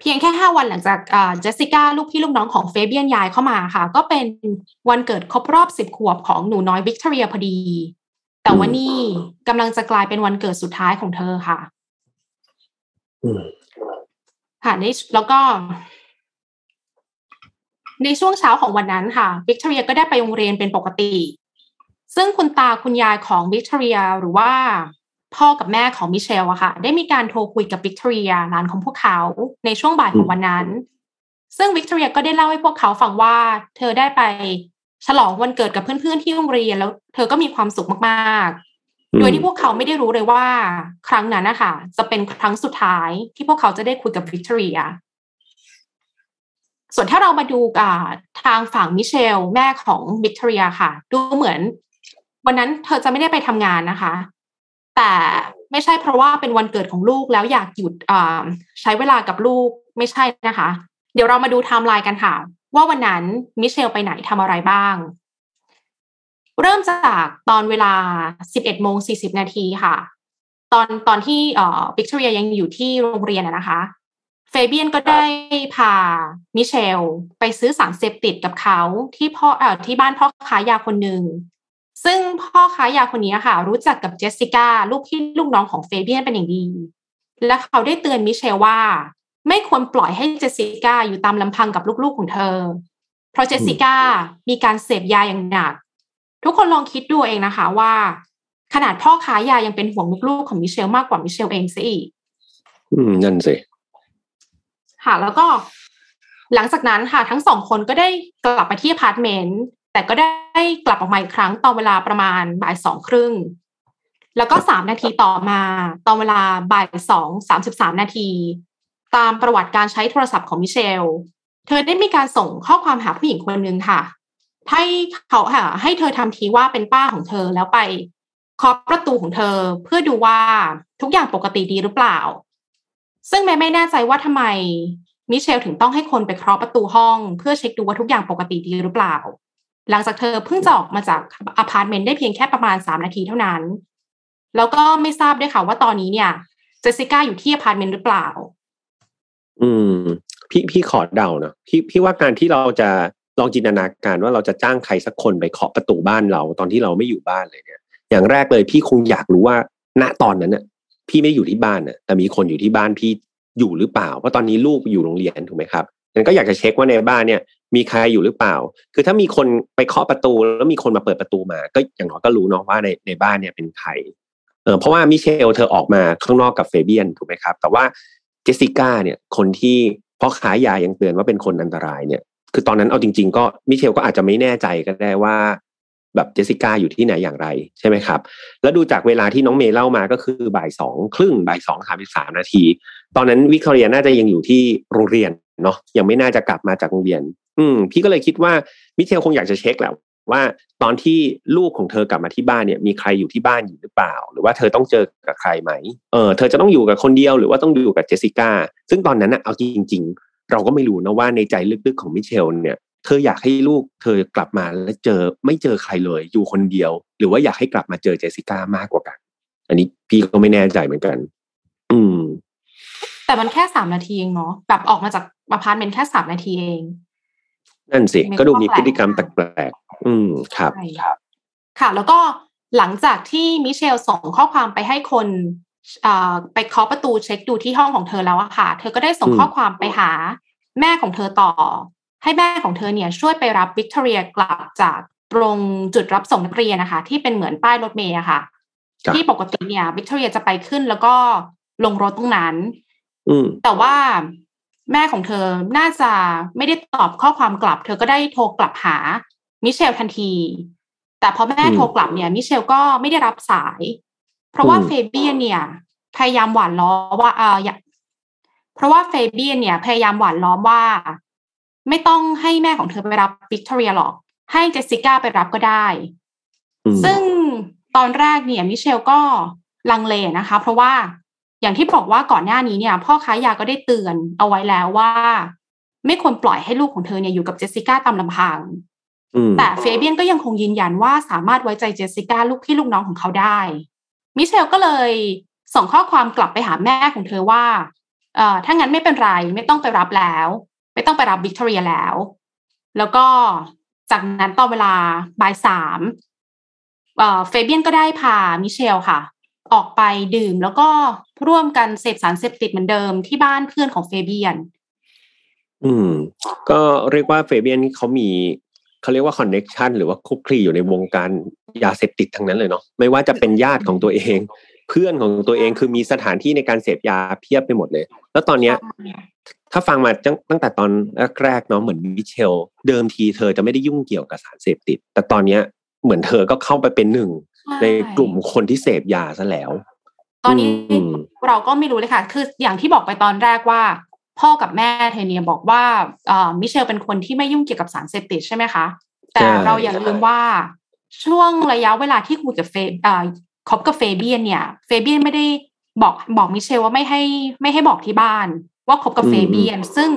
เพียงแค่ห้าวันหลังจากอ่าเจสสิก้าลูกพี่ลูกน้องของเฟเบียนย้ายเข้ามาค่ะก็เป็นวันเกิดครบรอบสิบขวบของหนูน้อยวิกตอเรียพอดีแต่ว่านี่กำลังจะกลายเป็นวันเกิดสุดท้ายของเธอค่ะค่ะนี่แล้วก็ในช่วงเช้าของวันนั้นค่ะวิกตอเรียก็ได้ไปโรงเรียนเป็นปกติซึ่งคุณตาคุณยายของวิกตอเรียหรือว่าพ่อกับแม่ของมิเชลอะค่ะได้มีการโทรคุยกับวิกตอเรียหลานของพวกเขาในช่วงบ่ายของวันนั้นซึ่งวิกตอเรียก็ได้เล่าให้พวกเขาฟังว่าเธอได้ไปฉลองวันเกิดกับเพื่อนๆที่โรงเรียนแล้วเธอก็มีความสุขมากๆโดยที่พวกเขาไม่ได้รู้เลยว่าครั้งนั้นนะคะจะเป็นครั้งสุดท้ายที่พวกเขาจะได้คุยกับวิกตอเรียส่วนถ้าเรามาดูทางฝั่งมิเชลแม่ของวิกตอเรียค่ะดูเหมือนวันนั้นเธอจะไม่ได้ไปทำงานนะคะแต่ไม่ใช่เพราะว่าเป็นวันเกิดของลูกแล้วอยากหยุดใช้เวลากับลูกไม่ใช่นะคะเดี๋ยวเรามาดูไทม์ไลน์กันค่ะว่าวันนั้นมิเชลไปไหนทำอะไรบ้างเริ่มจากตอนเวลา สิบเอ็ดโมงสี่สิบ นาทีค่ะตอนตอนที่วิกตอเรียยังอยู่ที่โรงเรียนนะคะเฟเบียนก็ได้พามิเชลไปซื้อสารเสพติดกับเขาที่พ่อเอ่อที่บ้านพ่อค้ายาคนหนึ่งซึ่งพ่อค้ายาคนนี้ค่ะรู้จักกับเจสสิก้าลูกพี่ลูกน้องของเฟเบียนเป็นอย่างดีและเขาได้เตือนมิเชลว่าไม่ควรปล่อยให้เจสสิก้าอยู่ตามลำพังกับลูกๆของเธอเพราะเจสสิก้ามีการเสพยาอย่างหนักทุกคนลองคิดดูเองนะคะว่าขนาดพ่อค้ายายังเป็นห่วงลูกๆของมิเชลมากกว่ามิเชลเองซะอีกอืมนั่นสิค่ะแล้วก็หลังจากนั้นค่ะทั้งสองคนก็ได้กลับไปที่อพาร์ตเมนต์แต่ก็ได้กลับออกมาอีกครั้งตอนเวลาประมาณบ่ายสองครึ่งแล้วก็สามนาทีต่อมาตอนเวลาบ่ายสองสามสิบสามนาทีตามประวัติการใช้โทรศัพท์ของมิเชลเธอได้มีการส่งข้อความหาผู้หญิงคนนึงค่ะให้เขาค่ะให้เธอทำทีว่าเป็นป้าของเธอแล้วไปเคาะประตูของเธอเพื่อดูว่าทุกอย่างปกติดีหรือเปล่าซึ่งแม่ไม่แน่ใจว่าทำไมมิเชลถึงต้องให้คนไปเคาะประตูห้องเพื่อเช็คดูว่าทุกอย่างปกติดีหรือเปล่าหลังจากเธอเพิ่งจะออกมาจากอพาร์ตเมนต์ได้เพียงแค่ประมาณสามนาทีเท่านั้นแล้วก็ไม่ทราบด้วยค่ะว่าตอนนี้เนี่ยเจสสิก้าอยู่ที่อพาร์ตเมนต์หรือเปล่าอืมพี่พี่ขอเดาเนาะพี่พี่ว่าการที่เราจะลองจินตนาการว่าเราจะจ้างใครสักคนไปเคาะประตูบ้านเราตอนที่เราไม่อยู่บ้านเลยเนี่ยอย่างแรกเลยพี่คงอยากรู้ว่าณตอนนั้นน่ะพี่ไม่อยู่ที่บ้านน่ะแต่มีคนอยู่ที่บ้านพี่อยู่หรือเปล่าเพราะตอนนี้ลูกอยู่โรงเรียนถูกไหมครับฉันก็อยากจะเช็คว่าในบ้านเนี่ยมีใครอยู่หรือเปล่าคือถ้ามีคนไปเคาะประตูแล้วมีคนมาเปิดประตูมาก็อย่างน้อยก็รู้เนาะว่าในในบ้านเนี่ยเป็นใครเออเพราะว่ามิเชลเธอออกมาข้างนอกกับเฟเบียนถูกไหมครับแต่ว่าเจสสิก้าเนี่ยคนที่พ่อขายยายังเตือนว่าเป็นคนอันตรายเนี่ยคือตอนนั้นเอาจริงๆก็มิเชลก็อาจจะไม่แน่ใจก็ได้ว่าแบบเจสสิก้าอยู่ที่ไหนอย่างไรใช่ไหมครับแล้วดูจากเวลาที่น้องเมย์เล่ามาก็คือบ่ายสองครึ่งบ่ายสองสามสิบสามนาทีตอนนั้นวิกตอเรียน่าจะยังอยู่ที่โรงเรียนเนาะยังไม่น่าจะกลับมาจากโรงเรียนอืมพี่ก็เลยคิดว่ามิเชลคงอยากจะเช็คแหละว่าตอนที่ลูกของเธอกลับมาที่บ้านเนี่ยมีใครอยู่ที่บ้านอยู่หรือเปล่าหรือว่าเธอต้องเจอกับใครไหมเออเธอจะต้องอยู่กับคนเดียวหรือว่าต้องอยู่กับเจสสิก้าซึ่งตอนนั้นนะเอาจริงๆเราก็ไม่รู้นะว่าในใจลึกๆของมิเชลเนี่ยเธออยากให้ลูกเธอกลับมาแล้วเจอไม่เจอใครเลยอยู่คนเดียวหรือว่าอยากให้กลับมาเจอเจสสิก้ามากกว่ากันอันนี้พี่ก็ไม่แน่ใจเหมือนกันอืมแต่มันแค่สามนาทีเองเนาะแบบออกมาจากอพาร์ตเมนต์แค่สามนาทีเองนั่นสิก็ดูมีพฤติกรรมแปลกๆอืมครับค่ะแล้วก็หลังจากที่มิเชลส่งข้อความไปให้คนไปเคาะประตูเช็คดูที่ห้องของเธอแล้วอะค่ะเธอก็ได้ส่งข้อความไปหาแม่ของเธอต่อให้แม่ของเธอเนี่ยช่วยไปรับวิกตอเรียกลับจากตรงจุดรับส่งนักเรียนนะคะที่เป็นเหมือนป้ายรถเมล์อะค่ะที่ปกติเนี่ยวิกตอเรียจะไปขึ้นแล้วก็ลงรถตรงนั้นแต่ว่า แม่ของเธอน่าจะไม่ได้ตอบข้อความกลับเธอก็ได้โทรกลับหามิเชลทันทีแต่พอแม่โทรกลับเนี่ยมิเชลก็ไม่ได้รับสายเพราะว่าเฟเบียนเนี่ยพยายามหว่านล้อมว่าเออเพราะว่าเฟเบียนเนี่ยพยายามหว่านล้อมว่าไม่ต้องให้แม่ของเธอไปรับวิกตอเรียหรอกให้เจสสิก้าไปรับก็ได้ซึ่งตอนแรกเนี่ยมิเชลก็ลังเลนะคะเพราะว่าอย่างที่บอกว่าก่อนหน้านี้เนี่ยพ่อค้ายาก็ได้เตือนเอาไว้แล้วว่าไม่ควรปล่อยให้ลูกของเธอเนี่ยอยู่กับเจสสิก้าตามลำพังแต่เฟเบียนก็ยังคงยืนยันว่าสามารถไว้ใจเจสสิก้าลูกพี่ลูกน้องของเขาได้มิเชลก็เลยส่งข้อความกลับไปหาแม่ของเธอว่าเอ่อถ้างั้นไม่เป็นไรไม่ต้องไปรับแล้วไม่ต้องไปรับวิกตอเรียแล้วแล้วก็จากนั้นตอนเวลาบ่ายสามเอ่อเฟเบียนก็ได้พามิเชลค่ะออกไปดื่มแล้วก็ร่วมกันเสพสารเสพติดเหมือนเดิมที่บ้านเพื่อนของเฟเบียนอืมก็เรียกว่าเฟเบียนเขามีเขาเรียกว่าคอนเนคชันหรือว่าคลุกคลีอยู่ในวงการยาเสพติดทั้งนั้นเลยเนาะไม่ว่าจะเป็นญาติของตัวเองเพื่อนของตัวเองคือมีสถานที่ในการเสพยาเพียบไปหมดเลยแล้วตอนเนี้ยถ้าฟังมาตั้งแต่ตอนแรกๆเนาะเหมือนมิเชลเดิมทีเธอจะไม่ได้ยุ่งเกี่ยวกับสารเสพติดแต่ตอนเนี้ยเหมือนเธอก็เข้าไปเป็นหนึ่งในกลุ่มคนที่เสพยาซะแล้วตอนนี้เราก็ไม่รู้เลยค่ะคืออย่างที่บอกไปตอนแรกว่าพ่อกับแม่เธอเนี่ยบอกว่าเอ่อมิเชลเป็นคนที่ไม่ยุ่งเกี่ยวกับสารเสพติดใช่ไหมคะแต่เราอย่าลืมว่าช่วงระยะเวลาที่คุยกับเฟเอ่อคบกับเฟเบียนเนี่ยเฟเบียนไม่ได้บอกบอกมิเชลว่าไม่ให้ไม่ให้บอกที่บ้านว่าคบกับเฟเบียนซึ่ง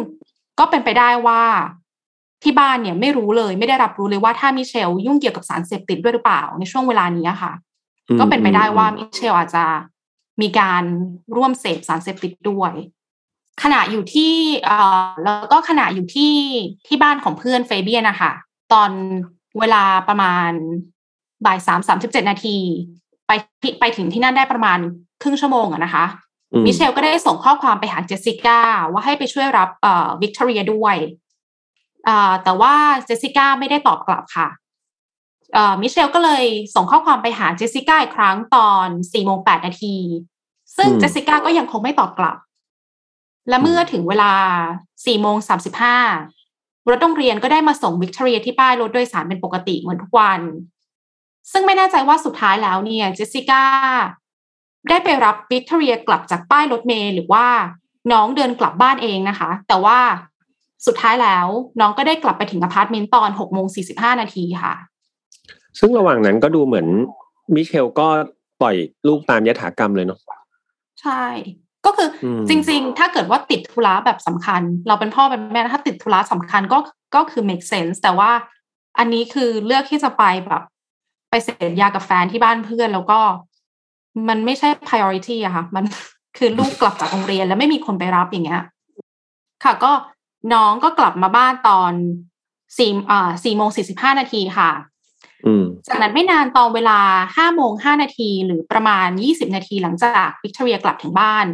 ก็เป็นไปได้ว่าที่บ้านเนี่ยไม่รู้เลยไม่ได้รับรู้เลยว่าถ้ามิเชลยุ่งเกี่ยวกับสารเสพติดด้วยหรือเปล่าในช่วงเวลานี้ค่ะก็เป็นไปได้ว่ามิเชลอาจจะมีการร่วมเสพสารเสพติดด้วยขณะอยู่ที่เอ่อแล้วก็ขณะอยู่ที่ที่บ้านของเพื่อนเฟเบียนนะคะตอนเวลาประมาณบ่ายสามสามสิบเจ็ดนาทีไปไปถึงที่นั่นได้ประมาณครึ่งชั่วโมงอะนะคะมิเชลก็ได้ส่งข้อความไปหาเจสสิก้าว่าให้ไปช่วยรับเอ่อวิกตอเรียด้วยแต่ว่าเจสสิก้าไม่ได้ตอบกลับค่ะมิเชลก็เลยส่งข้อความไปหาเจสสิก้าอีกครั้งตอน สี่โมงแปดนาที นซึ่งเจสสิก้าก็ยังคงไม่ตอบกลับและเมื่อถึงเวลา สี่โมงสามสิบห้ารถโรงเรียนก็ได้มาส่งวิกตอเรียที่ป้ายรถโดยสารเป็นปกติเหมือนทุกวันซึ่งไม่แน่ใจว่าสุดท้ายแล้วเนี่ยเจสสิก้าได้ไปรับวิกตอเรียกลับจากป้ายรถเมล์หรือว่าน้องเดินกลับบ้านเองนะคะแต่ว่าสุดท้ายแล้วน้องก็ได้กลับไปถึงอพาร์ตเมนต์ตอน หกโมงสี่สิบห้า นาทีค่ะซึ่งระหว่างนั้นก็ดูเหมือนมิเชลก็ปล่อยลูกตามยถากรรมเลยเนาะใช่ก็คือจริงๆถ้าเกิดว่าติดธุระแบบสำคัญเราเป็นพ่อเป็นแม่ถ้าติดธุระสำคัญก็ก็คือ make sense แต่ว่าอันนี้คือเลือกที่จะไปแบบไปเสพยากับแฟนที่บ้านเพื่อนแล้วก็มันไม่ใช่ priority อะค่ะมันคือลูกกลับจากโรงเรียนแล้วไม่มีคนไปรับอย่างเงี้ยค่ะก็น้องก็กลับมาบ้านตอน4อ่า สี่โมงสี่สิบห้า นาทีค่ะจากนั้นไม่นานตอนเวลา ห้าโมงห้า นาทีหรือประมาณยี่สิบนาทีหลังจากวิกตอเรียกลับถึงบ้าน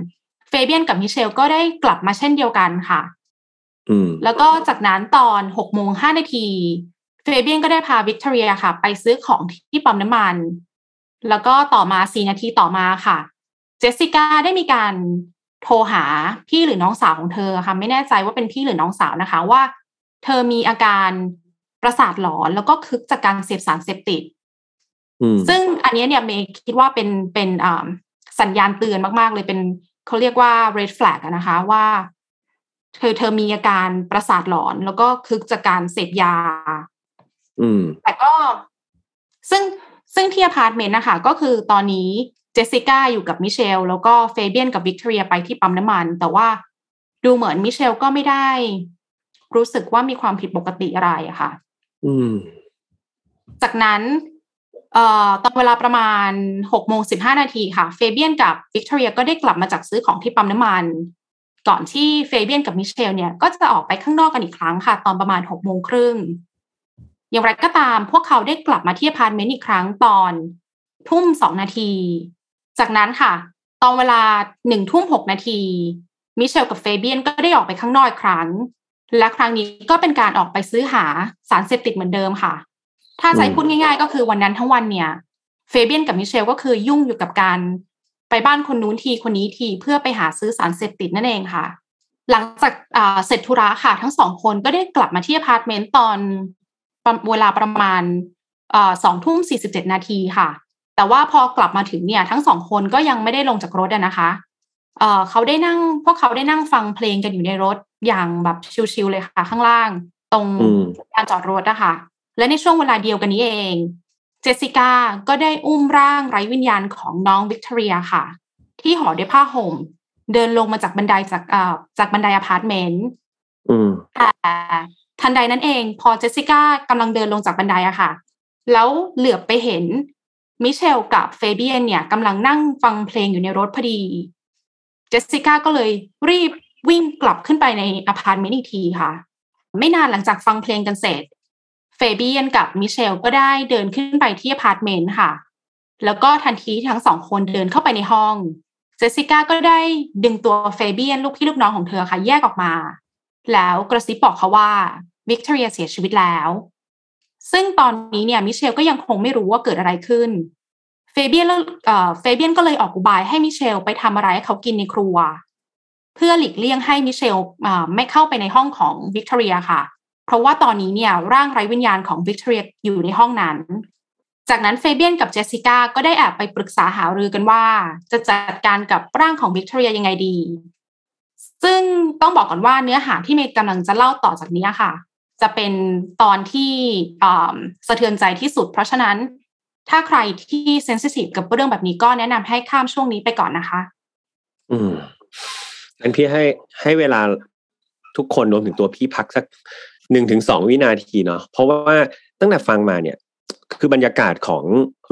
เฟเบียนกับมิเชลก็ได้กลับมาเช่นเดียวกันค่ะแล้วก็จากนั้นตอน หกโมงห้า นาทีเฟเบียนก็ได้พาวิกตอเรียค่ะไปซื้อของที่ปั๊มน้ำมันแล้วก็ต่อมาสี่นาทีต่อมาค่ะเจสสิก้าได้มีการโทรหาพี่หรือน้องสาวของเธอค่ะไม่แน่ใจว่าเป็นพี่หรือน้องสาวนะคะว่าเธอมีอาการประสาทหลอนแล้วก็คึกจากการเสพสารเสพติดซึ่งอันนี้เนี่ยเมย์คิดว่าเป็นเป็นสัญญาณเตือนมากๆเลยเป็นเขาเรียกว่า red flag นะคะว่าเธอเธอมีอาการประสาทหลอนแล้วก็คึกจากการเสพยาแต่ก็ซึ่งซึ่งที่อพาร์ตเมนต์นะคะก็คือตอนนี้เจสสิก้าอยู่กับมิเชลแล้วก็เฟเบียนกับวิกตอเรียไปที่ปั๊มน้ำมันแต่ว่าดูเหมือนมิเชลก็ไม่ได้รู้สึกว่ามีความผิดปกติอะไรอะค่ะจากนั้นเอ่อตอนเวลาประมาณ หกโมงสิบห้า นาทีค่ะเฟเบียนกับวิกตอเรียก็ได้กลับมาจากซื้อของที่ปั๊มน้ำมันก่อนที่เฟเบียนกับมิเชลเนี่ยก็จะออกไปข้างนอกกันอีกครั้งค่ะตอนประมาณ หกโมงครึ่งอย่างไรก็ตามพวกเขาได้กลับมาที่อพาร์ตเมนต์อีกครั้งตอนทุ่มสองนาทีจากนั้นค่ะตอนเวลาหนึ่งทุ่มหกนาทีมิเชลกับเฟเบียนก็ได้ออกไปข้างนอกอีกครั้งและครั้งนี้ก็เป็นการออกไปซื้อหาสารเสพติดเหมือนเดิมค่ะถ้าใช้พูดง่ายๆก็คือวันนั้นทั้งวันเนี่ยเฟเบียนกับมิเชลก็คือยุ่งอยู่กับการไปบ้านคนนู้นทีคนนี้ทีเพื่อไปหาซื้อสารเสพติดนั่นเองค่ะ หลังจากเสร็จธุระค่ะทั้งสองคนก็ได้กลับมาที่อพาร์ตเมนต์ตอนเวลาประมาณสองทุ่มสี่สิบเจ็ดนาทีค่ะแต่ว่าพอกลับมาถึงเนี่ยทั้งสองคนก็ยังไม่ได้ลงจากรถนะคะเอ่อเขาได้นั่งพวกเขาได้นั่งฟังเพลงกันอยู่ในรถอย่างแบบชิลๆเลยค่ะข้างล่างตรงลานจอดรถนะคะและในช่วงเวลาเดียวกันนี้เองเจสสิก้าก็ได้อุ้มร่างไร้วิญญาณของน้องวิกตอเรียค่ะที่ห่อด้วยผ้าห่มเดินลงมาจากบันไดจากเอ่อจากบันไดอพาร์ตเมนต์แต่ทันใดนั้นเองพอเจสสิก้ากำลังเดินลงจากบันไดอะค่ะแล้วเหลือบไปเห็นมิเชลกับเฟเบียนเนี่ยกำลังนั่งฟังเพลงอยู่ในรถพอดีเจสสิก้าก็เลยรีบวิ่งกลับขึ้นไปในอพาร์ตเมนต์อีกทีค่ะไม่นานหลังจากฟังเพลงกันเสร็จเฟเบียนกับมิเชลก็ได้เดินขึ้นไปที่อพาร์ตเมนต์ค่ะแล้วก็ทันทีทั้งสองคนเดินเข้าไปในห้องเจสสิก้าก็ได้ดึงตัวเฟเบียนลูกพี่ลูกน้องของเธอค่ะแยกออกมาแล้วกระซิบบอกเขาว่าวิกตอเรียเสียชีวิตแล้วซึ่งตอนนี้เนี่ยมิเชลก็ยังคงไม่รู้ว่าเกิดอะไรขึ้นเฟเบียนเอ่อเฟเบียนก็เลยออกอุบายให้มิเชลไปทำอะไรให้เขากินในครัวเพื่อหลีกเลี่ยงให้มิเชลเอ่อไม่เข้าไปในห้องของวิกตอเรียค่ะเพราะว่าตอนนี้เนี่ยร่างไร้วิญญาณของวิกตอเรียอยู่ในห้องนั้นจากนั้นเฟเบียนกับเจสสิก้าก็ได้แอบไปปรึกษาหารือกันว่าจะจัดการกับร่างของวิกตอเรียยังไงดีซึ่งต้องบอกก่อนว่าเนื้อหาที่เมย์กำลังจะเล่าต่อจากนี้ค่ะจะเป็นตอนที่สะเทือนใจที่สุดเพราะฉะนั้นถ้าใครที่เซนซิทีฟกับเรื่องแบบนี้ก็แนะนำให้ข้ามช่วงนี้ไปก่อนนะคะอืมงั้นพี่ให้ให้เวลาทุกคนรวมถึงตัวพี่พักสัก หนึ่งถึงสอง วินาทีเนาะเพราะว่าตั้งแต่ฟังมาเนี่ยคือบรรยากาศของ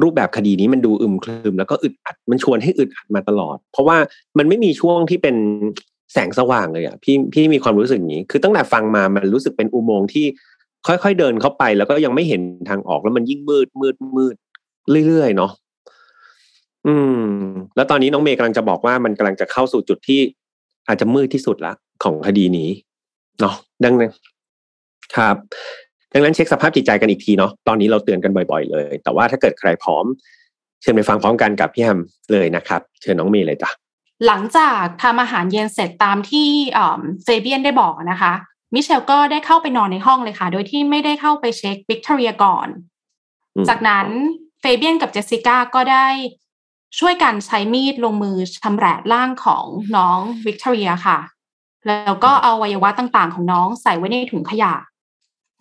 รูปแบบคดีนี้มันดูอึมครึมแล้วก็อึดอัดมันชวนให้อึดอัดมาตลอดเพราะว่ามันไม่มีช่วงที่เป็นแสงสว่างเลยอ่ะพี่พี่มีความรู้สึกอย่างนี้คือตั้งแต่ฟังมามันรู้สึกเป็นอุโมงค์ที่ค่อยๆเดินเข้าไปแล้วก็ยังไม่เห็นทางออกแล้วมันยิ่งมืดมืดมืดเรื่อยๆเนาะอืมแล้วตอนนี้น้องเมย์กำลังจะบอกว่ามันกำลังจะเข้าสู่จุดที่อาจจะมืดที่สุดละของคดีนี้เนาะดังนั้นครับดังนั้นเช็คสภาพจิตใจกันอีกทีเนาะตอนนี้เราเตือนกันบ่อยๆเลยแต่ว่าถ้าเกิดใครพร้อมเชิญไปฟังพร้อมกันกับพี่แฮมเลยนะครับเชิญน้องเมย์เลยจ้ะหลังจากทำอาหารเย็นเสร็จตามที่เฟเบียนได้บอกนะคะมิเชลก็ได้เข้าไปนอนในห้องเลยค่ะโดยที่ไม่ได้เข้าไปเช็ควิกตอเรียก่อนจากนั้นเฟเบียนกับเจสสิก้าก็ได้ช่วยกันใช้มีดลงมือชำแหละร่างของน้องวิกตอเรียค่ะแล้วก็เอาอวัยวะต่างๆของน้องใส่ไว้ในถุงขยะ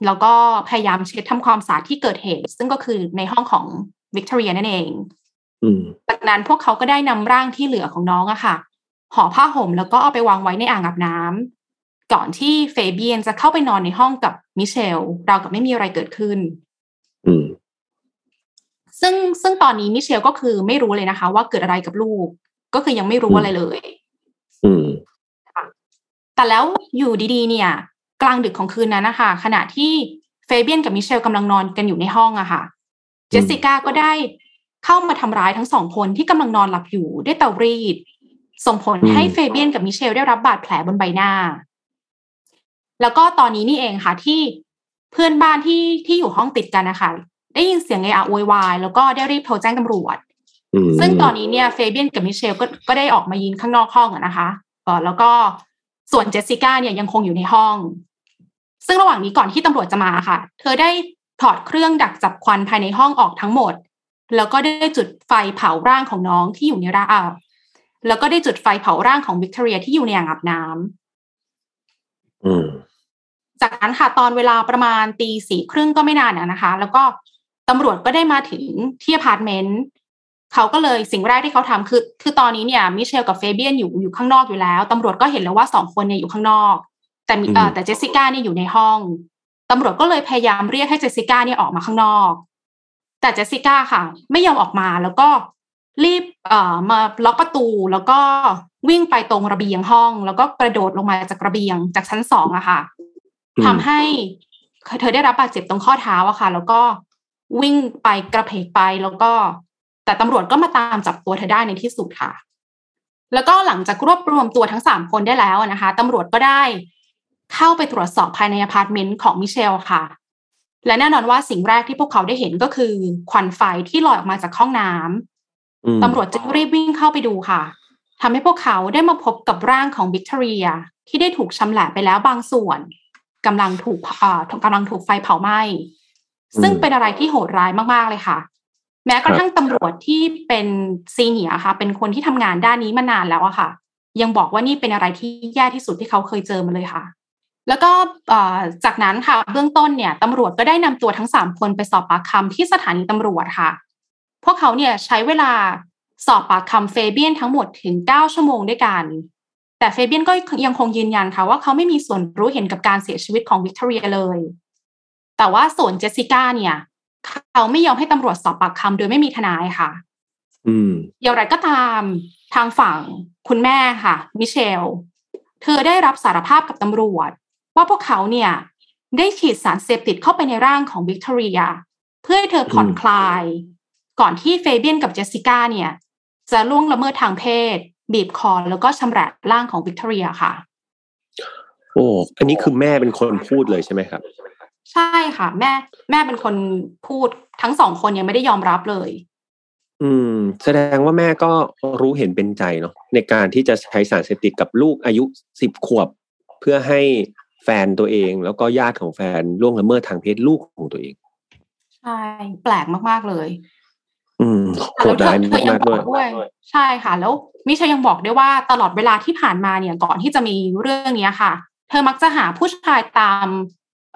แล้วก็พยายามเช็ดทำความสะอาดที่เกิดเหตุซึ่งก็คือในห้องของวิกตอเรียนั่นเองจากนั้นพวกเขาก็ได้นำร่างที่เหลือของน้องอะค่ะห่อผ้าห่มแล้วก็เอาไปวางไว้ในอ่างอาบน้ำก่อนที่เฟเบียนจะเข้าไปนอนในห้องกับมิเชลราวกับไม่มีอะไรเกิดขึ้นซึ่งซึ่งตอนนี้มิเชลก็คือไม่รู้เลยนะคะว่าเกิดอะไรกับลูกก็คือยังไม่รู้อะไรเลยแต่แล้วอยู่ดีๆเนี่ยกลางดึกของคืนนั้นนะคะขณะที่เฟเบียนกับมิเชลกำลังนอนกันอยู่ในห้องอะค่ะเจสสิก้าก็ได้เข้ามาทำร้ายทั้งสองคนที่กำลังนอนหลับอยู่ด้วยเตารีดส่งผลให้เฟเบียนกับมิเชลได้รับบาดแผลบนใบหน้าแล้วก็ตอนนี้นี่เองค่ะที่เพื่อนบ้านที่ที่อยู่ห้องติดกันนะคะได้ยินเสียงเอะอะโวยวายแล้วก็ได้รีบโทรแจ้งตำรวจซึ่งตอนนี้เนี่ยเฟเบียนกับมิเชลก็ก็ได้ออกมายืนข้างนอกห้องนะคะก็แล้วก็ส่วนเจสสิก้าเนี่ยยังคงอยู่ในห้องซึ่งระหว่างนี้ก่อนที่ตำรวจจะมาค่ะเธอได้ถอดเครื่องดักจับควันภายในห้องออกทั้งหมดแล้วก็ได้จุดไฟเผาร่างของน้องที่อยู่ในร่างแล้วก็ได้จุดไฟเผาร่างของวิกตอเรียที่อยู่ในอ่างอาบน้ำจากนั้นค่ะตอนเวลาประมาณตีสี่ครึ่งก็ไม่นานนะคะแล้วก็ตำรวจก็ได้มาถึงที่อพาร์ตเมนต์เขาก็เลยสิ่งแรกที่เขาทำคือคือตอนนี้เนี่ยมิเชลกับเฟเบียนอยู่อยู่ข้างนอกอยู่แล้วตำรวจก็เห็นแล้วว่าสองคนเนี่ยอยู่ข้างนอกแต่แต่เจสสิก้าเนี่ยอยู่ในห้องตำรวจก็เลยพยายามเรียกให้เจสสิก้าเนี่ยออกมาข้างนอกแต่เจสสิก้าค่ะไม่ยอมออกมาแล้วก็รีบเอ่อมาล็อกประตูแล้วก็วิ่งไปตรงระเบียงห้องแล้วก็กระโดดลงมาจากระเบียงจากชั้นสองอะค่ะทำให้เธอได้รับบาดเจ็บตรงข้อเท้าอะค่ะแล้วก็วิ่งไปกระเพกไปแล้วก็แต่ตำรวจก็มาตามจับตัวเธอได้ในที่สุดค่ะแล้วก็หลังจากรวบรวมตัวทั้งสามคนได้แล้วนะคะตำรวจก็ได้เข้าไปตรวจสอบภายในอพาร์ตเมนต์ของมิเชลค่ะและแน่นอนว่าสิ่งแรกที่พวกเขาได้เห็นก็คือควันไฟที่ลอยออกมาจากห้องน้ำตำรวจจึงรีบวิ่งเข้าไปดูค่ะ ทำให้พวกเขาได้มาพบกับร่างของวิกตอเรียที่ได้ถูกชำแหละไปแล้วบางส่วนกำลังถูกเอ่อกำลังถูกไฟเผาไหม้ซึ่งเป็นอะไรที่โหดร้ายมากๆเลยค่ะแม้กระทั่งตำรวจที่เป็นซีเนียร์ค่ะเป็นคนที่ทำงานด้านนี้มานานแล้วอะค่ะยังบอกว่านี่เป็นอะไรที่แย่ที่สุดที่เขาเคยเจอมาเลยค่ะแล้วก็จากนั้นค่ะเบื้องต้นเนี่ยตำรวจก็ได้นำตัวทั้งสามคนไปสอบปากคำที่สถานีตำรวจค่ะพวกเขาเนี่ยใช้เวลาสอบปากคำเฟเบียนทั้งหมดถึงเก้าชั่วโมงด้วยกันแต่เฟเบียนก็ยังคงยืนยันค่ะว่าเขาไม่มีส่วนรู้เห็นกับการเสียชีวิตของวิกตอเรียเลยแต่ว่าส่วนเจสสิก้าเนี่ยเขาไม่ยอมให้ตำรวจสอบปากคำโดยไม่มีทนายค่ะอืมอย่างไรก็ตามทางฝั่งคุณแม่ค่ะมิเชลเธอได้รับสารภาพกับตำรวจว่าพวกเขาเนี่ยได้ฉีดสารเสพติดเข้าไปในร่างของวิกตอเรียเพื่อให้เธอผ่อนคลายก่อนที่เฟเบียนกับเจสสิก้าเนี่ยจะล่วงละเมิดทางเพศบีบคอแล้วก็ชำแหละร่างของวิกตอเรียค่ะโอ้อันนี้คือแม่เป็นคนพูดเลยใช่ไหมครับใช่ค่ะแม่แม่เป็นคนพูดทั้งสองคนยังไม่ได้ยอมรับเลยอืมแสดงว่าแม่ก็รู้เห็นเป็นใจเนาะในการที่จะใช้สารเสพติดกับลูกอายุสิบขวบเพื่อให้แฟนตัวเองแล้วก็ญาติของแฟนล่วงละเมิดทางเพศลูกของตัวเองใช่แปลกมากๆเลยอืมโหดร้ายมากๆด้วยใช่ค่ะแล้วมิเชลยังบอกด้วยว่าตลอดเวลาที่ผ่านมาเนี่ยก่อนที่จะมีเรื่องนี้ค่ะเธอมักจะหาผู้ชายตาม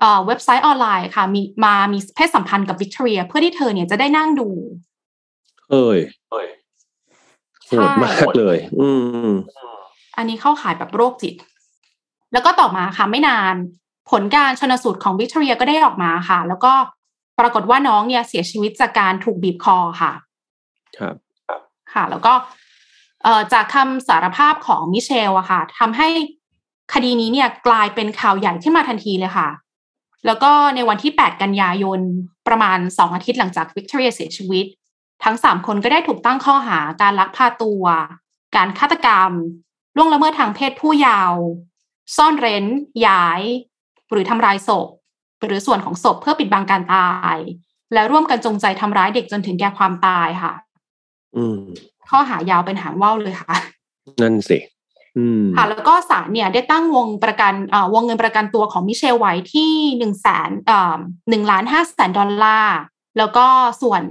เอ่อเว็บไซต์ออนไลน์ค่ะมีมามีเพศสัมพันธ์กับวิกตอเรียเพื่อที่เธอเนี่ยจะได้นั่งดูเอ้ยโหดมากเลยอืมอันนี้เข้าข่ายแบบโรคจิตแล้วก็ต่อมาค่ะไม่นานผลการชันสูตรของวิกตอเรียก็ได้ออกมาค่ะแล้วก็ปรากฏว่าน้องเนี่ยเสียชีวิตจากการถูกบีบคอค่ะครับค่ะแล้วก็จากคำสารภาพของมิเชลอะค่ะทำให้คดีนี้เนี่ยกลายเป็นข่าวใหญ่ขึ้นมาทันทีเลยค่ะแล้วก็ในวันที่แปดกันยายนประมาณสองอาทิตย์หลังจากวิกตอเรียเสียชีวิตทั้งสามคนก็ได้ถูกตั้งข้อหาการลักพาตัวการฆาตกรรมล่วงละเมิดทางเพศผู้เยาว์ซ่อนเร้นย้ายหรือทำลายศพหรือส่วนของศพเพื่อปิดบังการตายและร่วมกันจงใจทำร้ายเด็กจนถึงแก่ความตายค่ะอืมข้อหายาวเป็นหางว่าวเลยค่ะนั่นสิอืมค่ะแล้วก็ศาลเนี่ยได้ตั้งวงประกันเอ่อวงเงินประกันตัวของมิเชลไว้ที่ หนึ่งแสน เอ่อ หนึ่งจุดห้า ดอลลาร์แล้วก็ส่วน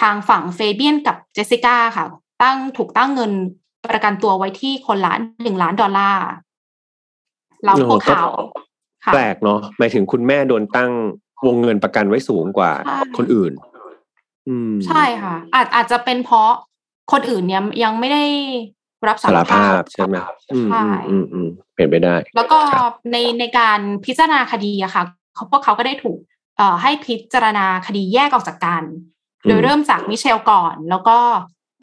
ทางฝั่งเฟเบียนกับเจสสิก้าค่ะตั้งถูกตั้งเงินประกันตัวไว้ที่คนละหนึ่งล้านดอลลาร์แล้วพวกเขาแปลกเนาะหมายถึงคุณแม่โดนตั้งวงเงินประกันไว้สูงกว่าคนอื่นอืมใช่ค่ะอาจอาจจะเป็นเพราะคนอื่นเนี่ยยังไม่ได้รับสารภาพใช่ไหมครับใช่เปลี่ยนไปได้แล้วก็ในในการพิจารณาคดีอะค่ะเขาพวกเขาก็ได้ถูกเอ่อให้พิจารณาคดีแยกออกจากกันโดยเริ่มจากมิเชลก่อนแล้วก็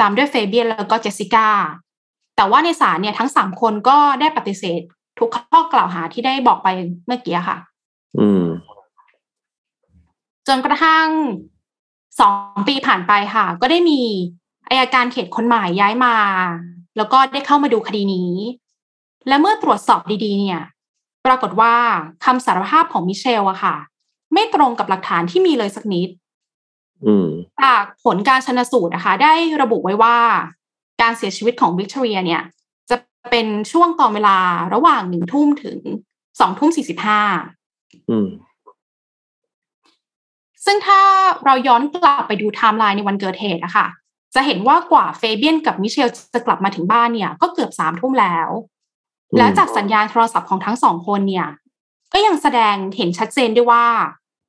ตามด้วยเฟเบียนแล้วก็เจสสิก้าแต่ว่าในศาลเนี่ยทั้งสามคนก็ได้ปฏิเสธทุกข้อกล่าวหาที่ได้บอกไปเมื่อกี้ค่ะอืมจนกระทั่งสองปีผ่านไปค่ะก็ได้มีอัยการเขตคนใหม่ย้ายมาแล้วก็ได้เข้ามาดูคดีนี้และเมื่อตรวจสอบดีๆเนี่ยปรากฏว่าคำสารภาพของมิเชลอะค่ะไม่ตรงกับหลักฐานที่มีเลยสักนิดจากผลการชันสูตรนะคะได้ระบุไว้ว่าการเสียชีวิตของวิกตอเรียเนี่ยจะเป็นช่วงตอนเวลาระหว่างหนึ่งทุ่มถึงสองทุ่มสี่สิบห้าซึ่งถ้าเราย้อนกลับไปดูไทม์ไลน์ในวันเกิดเหตุนะคะจะเห็นว่ากว่าเฟเบียนกับมิเชลจะกลับมาถึงบ้านเนี่ยก็เกือบสามทุ่มแล้วและจากสัญญาณโทรศัพท์ของทั้งสองคนเนี่ยก็ยังแสดงเห็นชัดเจนด้วยว่า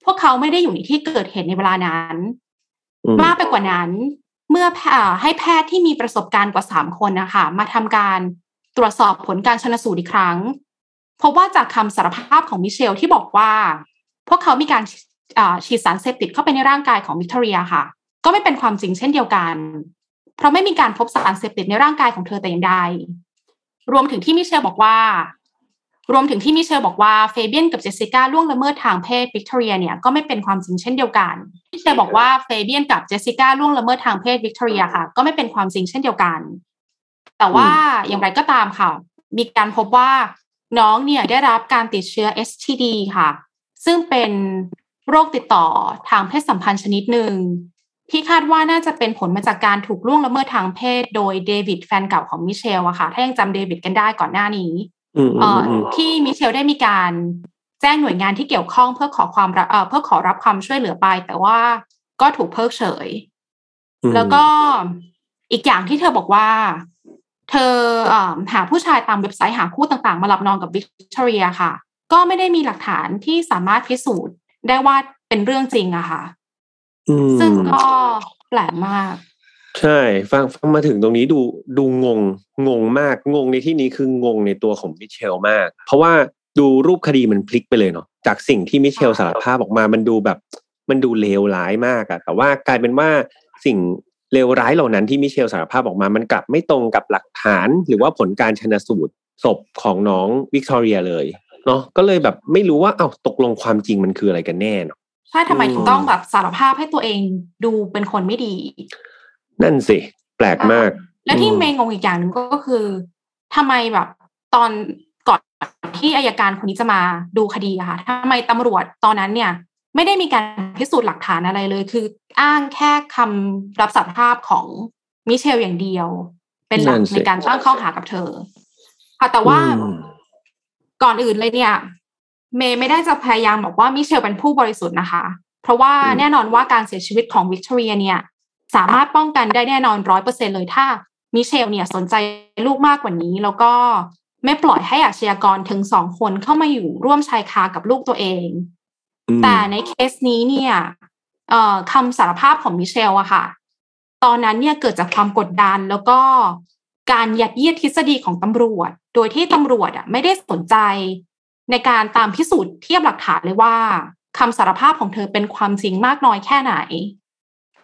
พวกเขาไม่ได้อยู่ในที่เกิดเหตุในเวลานั้นมากไปกว่านั้นเมื่อให้แพทย์ที่มีประสบการณ์กว่าสามคนนะคะมาทำการตรวจสอบผลการชันสูตรอีกครั้งพบว่าจากคำสารภาพของมิเชลที่บอกว่าพวกเขามีการฉีดสารเสพติดเข้าไปในร่างกายของวิกตอเรียค่ะก็ไม่เป็นความจริงเช่นเดียวกันเพราะไม่มีการพบสารเสพติดในร่างกายของเธอแต่อย่างใดรวมถึงที่มิเชลบอกว่ารวมถึงที่มิเชลบอกว่าเฟเบียนกับเจสสิก้าล่วงละเมิดทางเพศวิกตอเรียเนี่ยก็ไม่เป็นความจริงเช่นเดียวกันมิเชลบอกว่าเฟเบียนกับเจสสิก้าล่วงละเมิดทางเพศวิกตอเรียค่ะก็ไม่เป็นความจริงเช่นเดียวกันแต่ว่าอย่างไรก็ตามค่ะมีการพบว่าน้องเนี่ยได้รับการติดเชื้อ เอส ที ดี ค่ะซึ่งเป็นโรคติดต่อทางเพศสัมพันธ์ชนิดหนึ่ง ที่คาดว่าน่าจะเป็นผลมาจากการถูกล่วงละเมิดทางเพศโดยเดวิดแฟนเก่าของมิเชลอะค่ะถ้ายังจำเดวิดกันได้ก่อนหน้านี้ที่มิเชลได้มีการแจ้งหน่วยงานที่เกี่ยวข้องเพื่อขอความเพื่อขอรับความช่วยเหลือไปแต่ว่าก็ถูกเพิกเฉยแล้วก็อีกอย่างที่เธอบอกว่าเธอหาผู้ชายตามเว็บไซต์หาคู่ต่างๆมาหลับนอนกับวิกตอเรียค่ะก็ไม่ได้มีหลักฐานที่สามารถพิสูจน์ได้ว่าเป็นเรื่องจริงอะค่ะซึ่งก็แปลกมากใช่ฟังฟังมาถึงตรงนี้ดูดูงงงงมากงงในที่นี้คืองงในตัวของมิเชลมากเพราะว่าดูรูปคดีมันพลิกไปเลยเนาะจากสิ่งที่มิเชลสารภาพออกมามันดูแบบมันดูเลวร้ายมากอะแต่ว่ากลายเป็นว่าสิ่งเลวร้ายเหล่านั้นที่มิเชลสารภาพออกมามันกลับไม่ตรงกับหลักฐานหรือว่าผลการชันสูตรศพของน้องวิกตอเรียเลยเนาะก็เลยแบบไม่รู้ว่าเอ้าตกลงความจริงมันคืออะไรกันแน่เนาะใช่ทำไมถึงต้องแบบสารภาพให้ตัวเองดูเป็นคนไม่ดีนั่นสิแปลกมากและที่เมย์งงอีกอย่างนึงก็คือทำไมแบบตอนก่อนที่อัยการคนนี้จะมาดูคดีอะค่ะทำไมตำรวจตอนนั้นเนี่ยไม่ได้มีการพิสูจน์หลักฐานอะไรเลยคืออ้างแค่คำรับสารภาพของมิเชลอย่างเดียวเป็นหลักในการตั้งข้อหากับเธอค่ะแต่ว่าก่อนอื่นเลยเนี่ยเมย์ไม่ได้จะพยายามบอกว่ามิเชลเป็นผู้บริสุทธิ์นะคะเพราะว่าแน่นอนว่าการเสียชีวิตของวิกตอเรียเนี่ยสามารถป้องกันได้แน่นอน ร้อยเปอร์เซ็นต์ เลยถ้ามิเชลเนี่ยสนใจลูกมากกว่านี้แล้วก็ไม่ปล่อยให้อาชญากรถึงสองคนเข้ามาอยู่ร่วมชายคากับลูกตัวเองแต่ในเคสนี้เนี่ยคำสารภาพของมิเชลอะค่ะตอนนั้นเนี่ยเกิดจากความกดดันแล้วก็การยัดเยียดทฤษฎีของตำรวจโดยที่ตำรวจอะไม่ได้สนใจในการตามพิสูจน์เทียบหลักฐานเลยว่าคำสารภาพของเธอเป็นความจริงมากน้อยแค่ไหน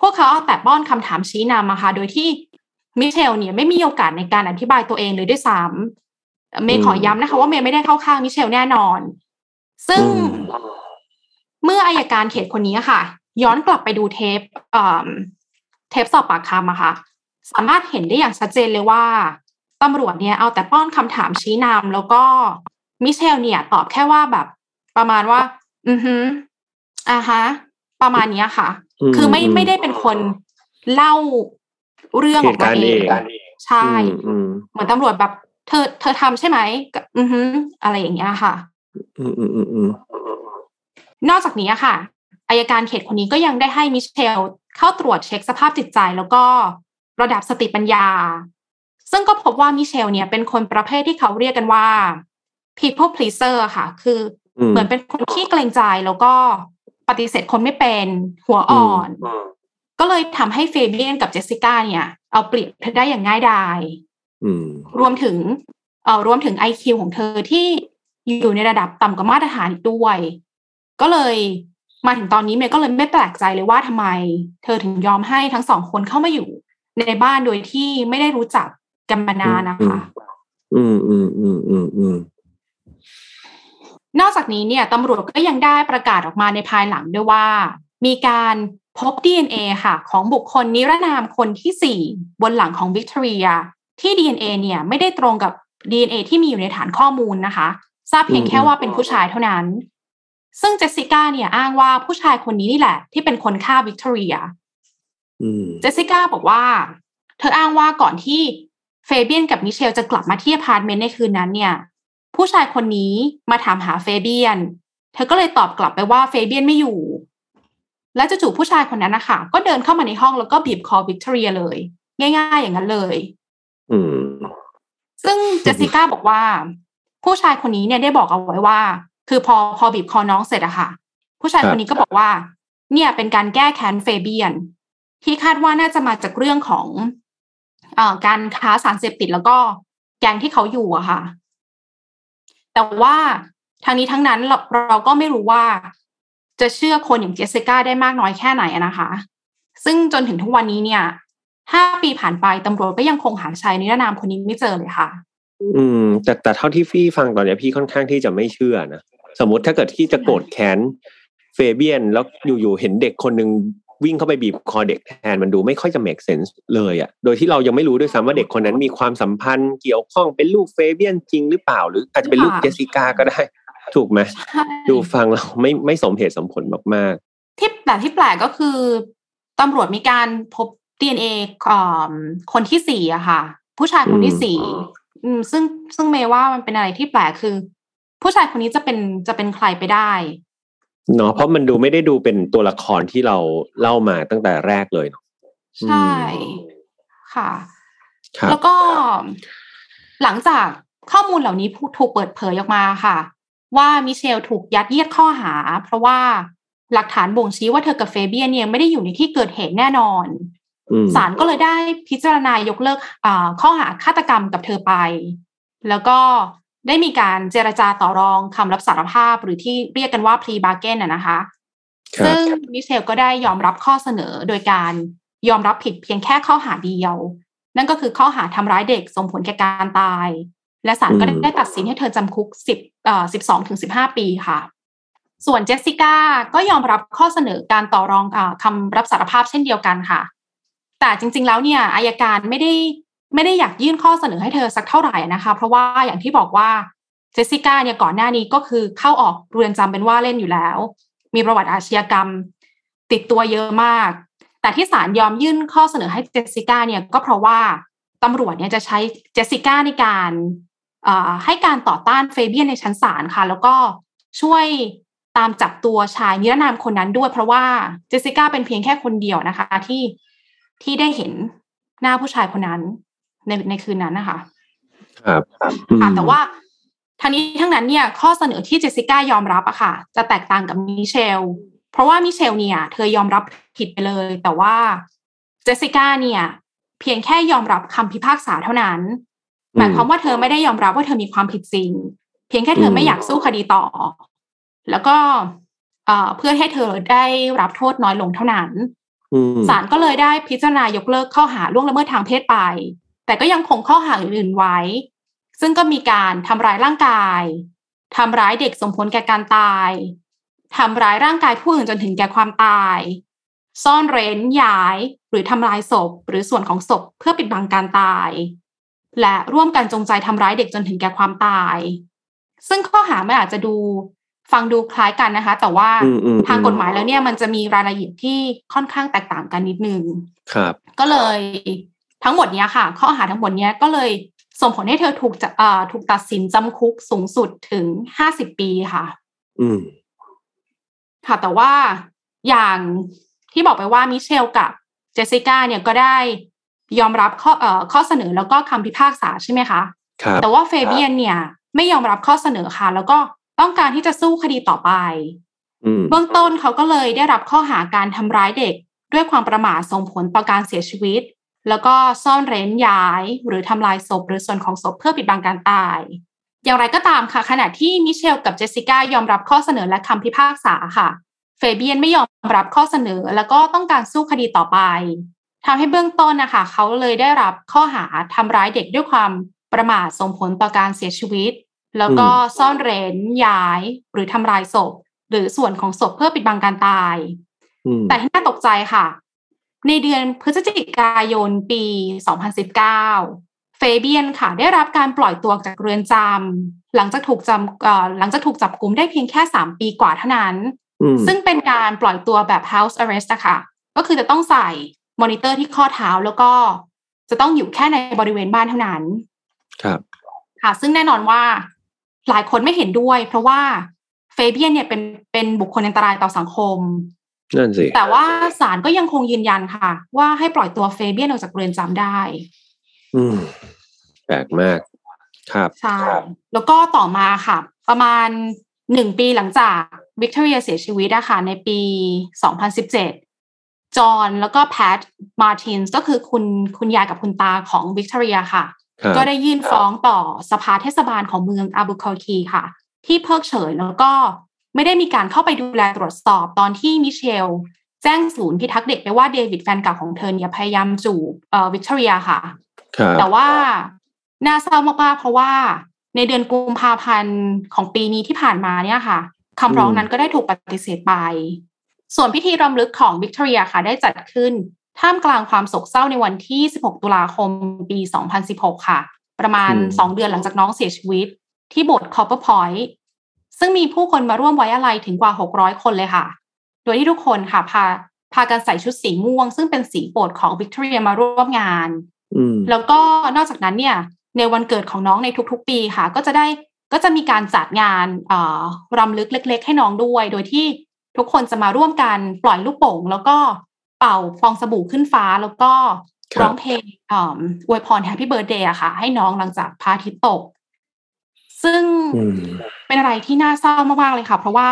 พวกเขาเอาแต่ป้อนคำถามชี้นำนะคะโดยที่มิเชลเนี่ยไม่มีโอกาสในการอธิบายตัวเองเลยด้วยซ้ำเมย์ขอย้ำนะคะว่าเมย์ไม่ได้เข้าข้างมิเชลแน่นอนซึ่งเมื่ออัยการเขตคนนี้ค่ะย้อนกลับไปดูเทปเอ่อเทปสอบปากคำอะค่ะสามารถเห็นได้อย่างชัดเจนเลยว่าตำรวจเนี่ยเอาแต่ป้อนคำถามชี้นำแล้วก็มิเชลเนี่ยตอบแค่ว่าแบบประมาณว่าอือฮึอ่าฮะประมาณนี้ค่ะคือไม่ไม่ได้เป็นคนเล่าเรื่องของตัวเองใช่เหมือนตำรวจแบบเธอเธอทำใช่ไหมอือฮึอะไรอย่างเงี้ยค่ะอืออืออือนอกจากนี้ค่ะอัยการเขตคนนี้ก็ยังได้ให้มิเชลเข้าตรวจเช็คสภาพจิตใจแล้วก็ระดับสติปัญญาซึ่งก็พบว่ามิเชลเนี่ยเป็นคนประเภทที่เขาเรียกกันว่า people pleaser ค่ะคือเหมือนเป็นคนขี้เกรงใจแล้วก็ปฏิเสธคนไม่เป็นหัวอ่อนก็เลยทำให้เฟเบียนกับเจสสิก้าเนี่ยเอาเปรียบเธอได้อย่างง่ายดายรวมถึงเอ่อรวมถึง ไอ คิว ของเธอที่อยู่ในระดับต่ำกว่ามาตรฐานอีกด้วยก็เลยมาถึงตอนนี้เมย์ก็เลยไม่แปลกใจเลยว่าทำไมเธอถึงยอมให้ทั้งสองคนเข้ามาอยู่ในบ้านโดยที่ไม่ได้รู้จักกันมานานนะคะอืมอืมอืมอืมอืมนอกจากนี้เนี่ยตำรวจก็ยังได้ประกาศออกมาในภายหลังด้วยว่ามีการพบ ดี เอ็น เอ ค่ะของบุคคลนิรนามคนที่สี่บนหลังของวิกตอเรียที่ ดี เอ็น เอ เนี่ยไม่ได้ตรงกับ ดี เอ็น เอ ที่มีอยู่ในฐานข้อมูลนะคะทราบเพียงแค่ว่าเป็นผู้ชายเท่านั้นซึ่งเจสสิก้าเนี่ยอ้างว่าผู้ชายคนนี้นี่แหละที่เป็นคนฆ่าวิกตอเรียเจสสิก้าบอกว่าเธออ้างว่าก่อนที่เฟเบียนกับมิเชลจะกลับมาที่อพาร์ตเมนต์ในคืนนั้นเนี่ยผู้ชายคนนี้มาถามหาเฟเบียนเธอก็เลยตอบกลับไปว่าเฟเบียนไม่อยู่และจู่ๆผู้ชายคนนั้นนะคะก็เดินเข้ามาในห้องแล้วก็บีบคอวิกตอเรียเลยง่ายๆอย่างนั้นเลยซึ่งเจสสิก้าบอกว่าผู้ชายคนนี้เนี่ยได้บอกเอาไว้ว่าคือพอพอบีบคอน้องเสร็จอะค่ะผู้ชายคนนี้ก็บอกว่าเนี่ยเป็นการแก้แค้นเฟเบียนที่คาดว่าน่าจะมาจากเรื่องของเอ่อการค้าสารเสพติดแล้วก็แก๊งที่เขาอยู่อะค่ะแต่ว่าทั้งนี้ทั้งนั้นเราเราก็ไม่รู้ว่าจะเชื่อคนอย่างเจสสิก้าได้มากน้อยแค่ไหนนะคะซึ่งจนถึงทุกวันนี้เนี่ยห้าปีผ่านไปตำรวจก็ยังคงหาชายนิรนามคนนี้ไม่เจอเลยค่ะอืมแต่แต่เท่าที่พี่ฟังตอนนี้พี่ค่อนข้างที่จะไม่เชื่อนะสมมติถ้าเกิดที่จะโกรธแค้นเฟเบียนแล้วอยู่ๆเห็นเด็กคนนึงวิ่งเข้าไปบีบคอเด็กแทนมันดูไม่ค่อยจะ make sense เลยอ่ะโดยที่เรายังไม่รู้ด้วยซ้ำว่าเด็กคนนั้นมีความสัมพันธ์เกี่ยวข้องเป็นลูกเฟเบียนจริงหรือเปล่าหรืออาจจะเป็นลูกเจสสิก้าก็ได้ถูกไหมดูฟังเราไม่ไม่สมเหตุสมผลมากๆที่แต่ที่แปลกก็คือ ตำรวจมีการพบ ดี เอ็น เอ คนที่สี่อะค่ะผู้ชายคนที่สี่ซึ่งซึ่งเมว่ามันเป็นอะไรที่แปลกคือผู้ชายคนนี้จะเป็นจะเป็นใครไปได้เนาะเพราะมันดูไม่ได้ดูเป็นตัวละครที่เราเล่ามาตั้งแต่แรกเลยเนาะใช่ค่ะแล้วก็หลังจากข้อมูลเหล่านี้ถูกเปิดเผยออกมาค่ะว่ามิเชลถูกยัดเยียดข้อหาเพราะว่าหลักฐานบ่งชี้ว่าเธอกับเฟเบียนเนี่ยไม่ได้อยู่ในที่เกิดเหตุแน่นอนศาลก็เลยได้พิจารณายกเลิกข้อหาฆาตกรรมกับเธอไปแล้วก็ได้มีการเจรจาต่อรองคำรับสารภาพหรือที่เรียกกันว่า plea bargain น่ะนะคะซึ่งมิเชลก็ได้ยอมรับข้อเสนอโดยการยอมรับผิดเพียงแค่ข้อหาเดียวนั่นก็คือข้อหาทำร้ายเด็กส่งผลแก่การตายและศาลก็ได้ตัดสินให้เธอจำคุก10เอ่อ สิบสองถึงสิบห้า ปีค่ะส่วนเจสสิก้าก็ยอมรับข้อเสนอการต่อรองคำรับสารภาพเช่นเดียวกันค่ะแต่จริงๆแล้วเนี่ยอัยการไม่ได้ไม่ได้อยากยื่นข้อเสนอให้เธอสักเท่าไหร่นะคะเพราะว่าอย่างที่บอกว่าเจสสิก้าเนี่ยก่อนหน้านี้ก็คือเข้าออกเรือนจำเป็นว่าเล่นอยู่แล้วมีประวัติอาชญากรรมติดตัวเยอะมากแต่ที่ศาลยอมยื่นข้อเสนอให้เจสสิก้าเนี่ยก็เพราะว่าตำรวจเนี่ยจะใช้เจสสิก้าในการให้การต่อต้านเฟเบียนในชั้นศาลค่ะแล้วก็ช่วยตามจับตัวชายนิรนามคนนั้นด้วยเพราะว่าเจสสิก้าเป็นเพียงแค่คนเดียวนะคะที่ที่ได้เห็นหน้าผู้ชายคนนั้นในในคืนนั้นนะคะครับค่ะแต่ว่าทั้งนี้ทั้งนั้นเนี่ยข้อเสนอที่เจสสิก้ายอมรับอะค่ะจะแตกต่างกับมิเชลเพราะว่ามิเชลเนี่ยเธอยอมรับผิดไปเลยแต่ว่าเจสสิก้าเนี่ยเพียงแค่ยอมรับคำพิพากษาเท่านั้นหมายความว่าเธอไม่ได้ยอมรับว่าเธอมีความผิดจริงเพียงแค่เธอไม่อยากสู้คดีต่อแล้วก็เพื่อให้เธอได้รับโทษน้อยลงเท่านั้นศาลก็เลยได้พิจารณายกเลิกข้อหาล่วงละเมิดทางเพศไปแต่ก็ยังคงข้อหาอื่นๆไว้ซึ่งก็มีการทำร้ายร่างกายทำร้ายเด็กสมผลแก่การตายทำร้ายร่างกายผู้อื่นจนถึงแก่ความตายซ่อนเร้นย้ายหรือทำลายศพหรือส่วนของศพเพื่อปิดบังการตายและร่วมกันจงใจทำร้ายเด็กจนถึงแก่ความตายซึ่งข้อหาไม่อาจจะดูฟังดูคล้ายกันนะคะแต่ว่าทางกฎหมายแล้วเนี่ยมันจะมีรายละเอียดที่ค่อนข้างแตกต่างกันนิดนึงครับก็เลยทั้งหมดเนี้ยค่ะข้อหาทั้งหมดเนี้ยก็เลยส่งผลให้เธอถูกเอ่อถูกตัดสินจำคุกสูงสุดถึงห้าสิบปีค่ะอืมค่ะแต่ว่าอย่างที่บอกไปว่ามิเชลกับเจสสิก้าเนี่ยก็ได้ยอมรับข้อเอ่อข้อเสนอแล้วก็คำพิพากษาใช่ไหมคะครับแต่ว่าเฟเบียนเนี่ยไม่ยอมรับข้อเสนอค่ะแล้วก็ต้องการที่จะสู้คดีต่อไปเบื้องต้นเขาก็เลยได้รับข้อหาการทำร้ายเด็กด้วยความประมาทส่งผลต่อการเสียชีวิตแล้วก็ซ่อนเร้นย้ายหรือทำลายศพหรือส่วนของศพเพื่อปิดบังการตายอย่างไรก็ตามค่ะขณะที่มิเชลกับเจสสิก้ายอมรับข้อเสนอและคำพิพากษาค่ะเฟเบียนไม่ยอมรับข้อเสนอแล้วก็ต้องการสู้คดีต่อไปทำให้เบื้องต้นนะคะเขาเลยได้รับข้อหาทำร้ายเด็กด้วยความประมาทส่งผลต่อการเสียชีวิตแล้วก็ซ่อนเร้นย้ายหรือทำลายศพหรือส่วนของศพเพื่อปิดบังการตายแต่ที่น่าตกใจค่ะในเดือนพฤศจิกายนปีสองพันสิบเก้าเฟเบียนค่ะได้รับการปล่อยตัวจากเรือนจำหลังจากถูกจำหลังจากถูกจับกุมได้เพียงแค่สามปีกว่าเท่านั้นซึ่งเป็นการปล่อยตัวแบบ house arrest นะคะก็คือจะต้องใส่มอนิเตอร์ที่ข้อเท้าแล้วก็จะต้องอยู่แค่ในบริเวณบ้านเท่านั้นครับค่ะซึ่งแน่นอนว่าหลายคนไม่เห็นด้วยเพราะว่าเฟเบียนเนี่ยเป็นเป็นบุคคลอันตรายต่อสังคมนั่นสิแต่ว่าศาลก็ยังคงยืนยันค่ะว่าให้ปล่อยตัวเฟเบียนออกจากเรือนจำได้อืมแปลกมากครับใช่แล้วก็ต่อมาค่ะประมาณหนึ่งปีหลังจากวิกตอเรียเสียชีวิตอะค่ะในปีสองพันสิบเจ็ดจอห์นแล้วก็แพทมาร์ตินส์ก็คือคุณคุณยายกับคุณตาของวิกตอเรียค่ะก็ได้ยื่นฟ้องต่อสภาเทศบาลของเมืองอาบูคาร์คีค่ะที่เพิกเฉยแล้วก็ไม่ได้มีการเข้าไปดูแลตรวจสอบตอนที่มิเชลแจ้งศูนย์พิทักษ์เด็กไปว่าเดวิดแฟนเก่าของเธอเนี่ยพยายามจูบเอ่อวิกตอเรียค่ะแต่ว่าน่าเศร้ามากๆเพราะว่าในเดือนกุมภาพันธ์ของปีนี้ที่ผ่านมาเนี่ยค่ะคำร้องนั้นก็ได้ถูกปฏิเสธไปส่วนพิธีรำลึกของวิกตอเรียค่ะได้จัดขึ้นท่ามกลางความโศกเศร้าในวันที่สิบหกตุลาคมปีสองพันสิบหกค่ะประมาณสองเดือนหลังจากน้องเสียชีวิตที่โบสถ์คอปเปอร์พอยต์ซึ่งมีผู้คนมาร่วมไว้อาลัยถึงกว่าหกร้อยคนเลยค่ะโดยที่ทุกคนค่ะพา พากันใส่ชุดสีม่วงซึ่งเป็นสีโปรดของวิกตอเรียมาร่วมงานแล้วก็นอกจากนั้นเนี่ยในวันเกิดของน้องในทุกๆปีค่ะก็จะได้ก็จะมีการจัดงานรำลึกเล็กๆให้น้องด้วยโดยที่ทุกคนจะมาร่วมกันปล่อยลูกโป่งแล้วก็เป่าฟองสบู่ขึ้นฟ้าแล้วก็ร้องเพลงอวยพร Happy Birthday อะค่ะให้น้องหลังจากพระอาทิตย์ตกซึ่งเป็นอะไรที่น่าเศร้ามากๆเลยค่ะเพราะว่า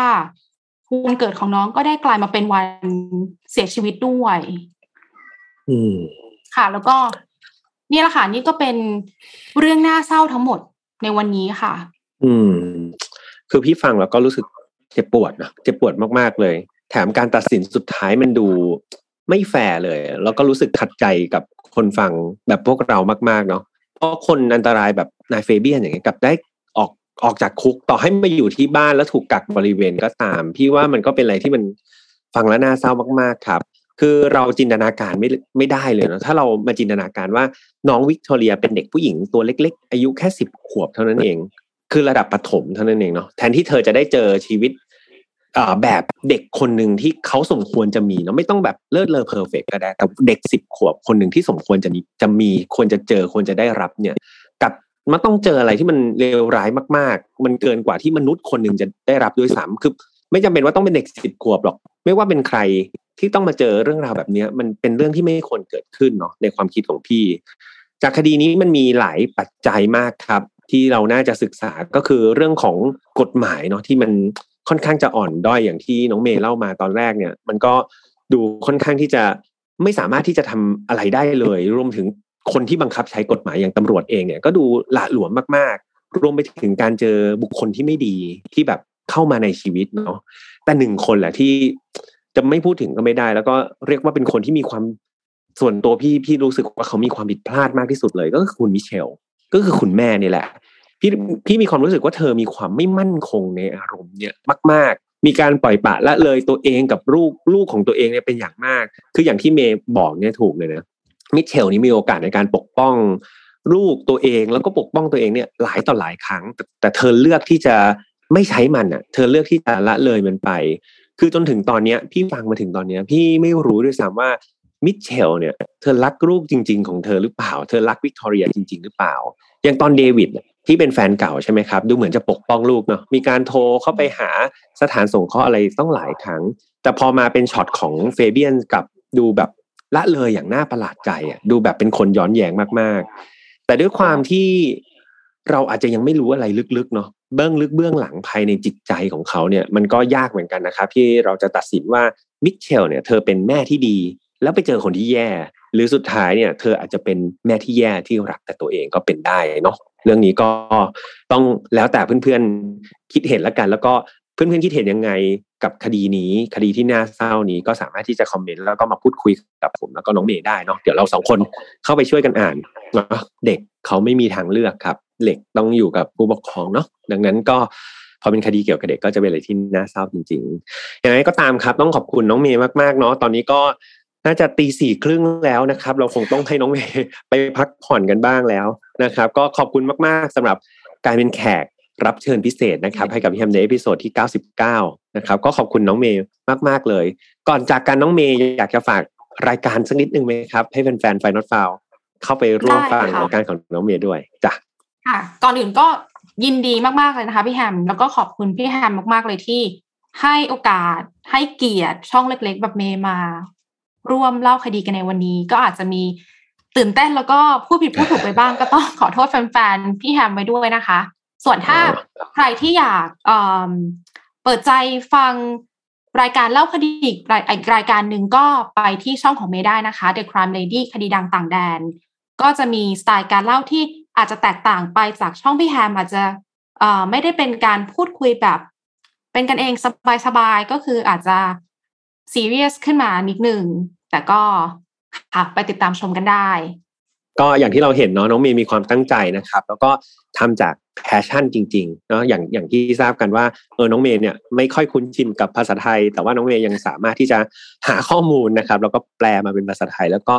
วันเกิดของน้องก็ได้กลายมาเป็นวันเสียชีวิตด้วยค่ะแล้วก็นี่แหละค่ะนี่ก็เป็นเรื่องน่าเศร้าทั้งหมดในวันนี้ค่ะอืมคือพี่ฟังแล้วก็รู้สึกเจ็บปวดนะเจ็บปวดมากๆเลยแถมการตัดสินสุดท้ายมันดูไม่แฟร์เลยแล้วก็รู้สึกขัดใจกับคนฟังแบบพวกเรามากๆเนาะเพราะคนอันตรายแบบนายเฟเบียนอย่างเงี้ยกับได้ออกออกจากคุกต่อให้มาอยู่ที่บ้านแล้วถูกกักบริเวณก็ตามพี่ว่ามันก็เป็นอะไรที่มันฟังแล้วน่าเศร้ามากๆครับคือเราจินตนาการไม่ไม่ได้เลยเนาะถ้าเรามาจินตนาการว่าน้องวิกตอเรียเป็นเด็กผู้หญิงตัวเล็กๆอายุแค่สิบขวบเท่านั้นเองคือระดับประถมเท่านั้นเองเนาะแทนที่เธอจะได้เจอชีวิตอ่าแบบเด็กคนนึงที่เขาสมควรจะมีเนาะไม่ต้องแบบเลิศเลอเพอร์เฟคก็ได้แต่เด็กสิบขวบคนนึงที่สมควรจะมีจะมีควรจะเจอควรจะได้รับเนี่ยกับมันต้องเจออะไรที่มันเลวร้ายมากๆมันเกินกว่าที่มนุษย์คนนึงจะได้รับด้วยซ้ำคือไม่จำเป็นว่าต้องเป็นเด็กสิบขวบหรอกไม่ว่าเป็นใครที่ต้องมาเจอเรื่องราวแบบนี้มันเป็นเรื่องที่ไม่ควรเกิดขึ้นเนาะในความคิดของพี่จากคดีนี้มันมีหลายปัจจัยมากครับที่เราน่าจะศึกษาก็คือเรื่องของกฎหมายเนาะที่มันค่อนข้างจะอ่อนด้อยอย่างที่น้องเมย์เล่ามาตอนแรกเนี่ยมันก็ดูค่อนข้างที่จะไม่สามารถที่จะทำอะไรได้เลยรวมถึงคนที่บังคับใช้กฎหมายอย่างตำรวจเองเนี่ยก็ดูหละหลวมมากๆรวมไปถึงการเจอบุคคลที่ไม่ดีที่แบบเข้ามาในชีวิตเนาะแต่หนึ่งคนแหละที่จะไม่พูดถึงก็ไม่ได้แล้วก็เรียกว่าเป็นคนที่มีความส่วนตัวพี่พี่รู้สึกว่าเขามีความผิดพลาดมากที่สุดเลยก็คือคุณมิเชลก็คือคุณแม่นี่แหละพี่พี่มีความรู้สึกว่าเธอมีความไม่มั่นคงในอารมณ์เนี่ยมากๆมีการปล่อยปละละเลยตัวเองกับลูกลูกของตัวเองเนี่ยเป็นอย่างมากคืออย่างที่เมย์บอกเนี่ยถูกเลยนะมิเชลนี่มีโอกาสในการปกป้องลูกตัวเองแล้วก็ปกป้องตัวเองเนี่ยหลายต่อหลายครั้งแต่แต่เธอเลือกที่จะไม่ใช้มันอ่ะเธอเลือกที่จะละเลยมันไปคือจนถึงตอนนี้พี่ฟังมาถึงตอนนี้พี่ไม่รู้ด้วยซ้ำว่ามิเชลเนี่ยเธอรักลูกจริงๆของเธอหรือเปล่าเธอรักวิกตอเรียจริงๆหรือเปล่าอย่างตอนเดวิดที่เป็นแฟนเก่าใช่ไหมครับดูเหมือนจะปกป้องลูกเนาะมีการโทรเข้าไปหาสถานสงเคราะห์อะไรต้องหลายครั้งแต่พอมาเป็นช็อตของเฟเบียนกับดูแบบละเลยอย่างน่าประหลาดใจอ่ะดูแบบเป็นคนย้อนแย้งมากๆแต่ด้วยความที่เราอาจจะยังไม่รู้อะไรลึกๆเนาะเบื้องลึกเบื้องหลังภายในจิตใจของเขาเนี่ยมันก็ยากเหมือนกันนะครับที่เราจะตัดสินว่ามิเชลเนี่ยเธอเป็นแม่ที่ดีแล้วไปเจอคนที่แย่หรือสุดท้ายเนี่ยเธออาจจะเป็นแม่ที่แย่ที่รักแต่ตัวเองก็เป็นได้เนาะเรื่องนี้ก็ต้องแล้วแต่เพื่อนๆคิดเห็นละกันแล้วก็เพื่อนๆคิดเห็นยังไงกับคดีนี้คดีที่น่าเศร้านี้ก็สามารถที่จะคอมเมนต์แล้วก็มาพูดคุยกับผมแล้วก็น้องเมย์ได้เนาะเดี๋ยวเราสองคนเข้าไปช่วยกันอ่านเนาะเด็กเขาไม่มีทางเลือกครับเด็กต้องอยู่กับผู้ปกครองเนาะดังนั้นก็พอเป็นคดีเกี่ยวกับเด็กก็จะเป็นอะไรที่น่าเศร้าจริงๆอย่างไรก็ตามครับต้องขอบคุณน้องเมย์มากๆเนาะตอนนี้ก็น่าจะตีสี่ครึ่งแล้วนะครับเราคงต้องให้น้องเมย์ไปพักผ่อนกันบ้างแล้วนะครับก็ขอบคุณมากๆสำหรับการเป็นแขกรับเชิญพิเศษนะครับให้กับพี่แฮมในเอพิโซดที่เก้าสิบเก้านะครับก็ขอบคุณน้องเมย์มากๆเลยก่อนจากกันน้องเมย์อยากจะฝากรายการสักนิดนึงไหมครับให้แฟนๆ Find Not Far เข้าไปร่วมฟังรายการของน้องเมย์ด้วยจ้ะค่ะก่อนอื่นก็ยินดีมากๆเลยนะคะพี่แฮมแล้วก็ขอบคุณพี่แฮมมากๆเลยที่ให้โอกาสให้เกียรติช่องเล็กๆแบบเมย์มาร่วมเล่าคดีกันในวันนี้ก็อาจจะมีตื่นเต้นแล้วก็พูดผิดพูดถูกไปบ้างก็ต้องขอโทษแฟนๆพี่แฮมไว้ด้วยนะคะส่วนถ้าใครที่อยากเปิดใจฟังรายการเล่าคดีอีกรายการหนึ่งก็ไปที่ช่องของเมย์ได้นะคะ The Crime Ready คดีดังต่างแดนก็จะมีสไตล์การเล่าที่อาจจะแตกต่างไปจากช่องพี่แฮมอาจจะไม่ได้เป็นการพูดคุยแบบเป็นกันเองสบายๆก็คืออาจจะซีเรียสขึ้นมานิดหนึ่งแต่ก็ไปติดตามชมกันได้ก็อย่างที่เราเห็นเนาะน้องเมย์มีความตั้งใจนะครับแล้วก็ทำจากแพชชั่นจริงๆเนาะอย่างอย่างที่ทราบกันว่าเออน้องเมย์เนี่ยไม่ค่อยคุ้นชินกับภาษาไทยแต่ว่าน้องเมย์ยังสามารถที่จะหาข้อมูลนะครับแล้วก็แปลมาเป็นภาษาไทยแล้วก็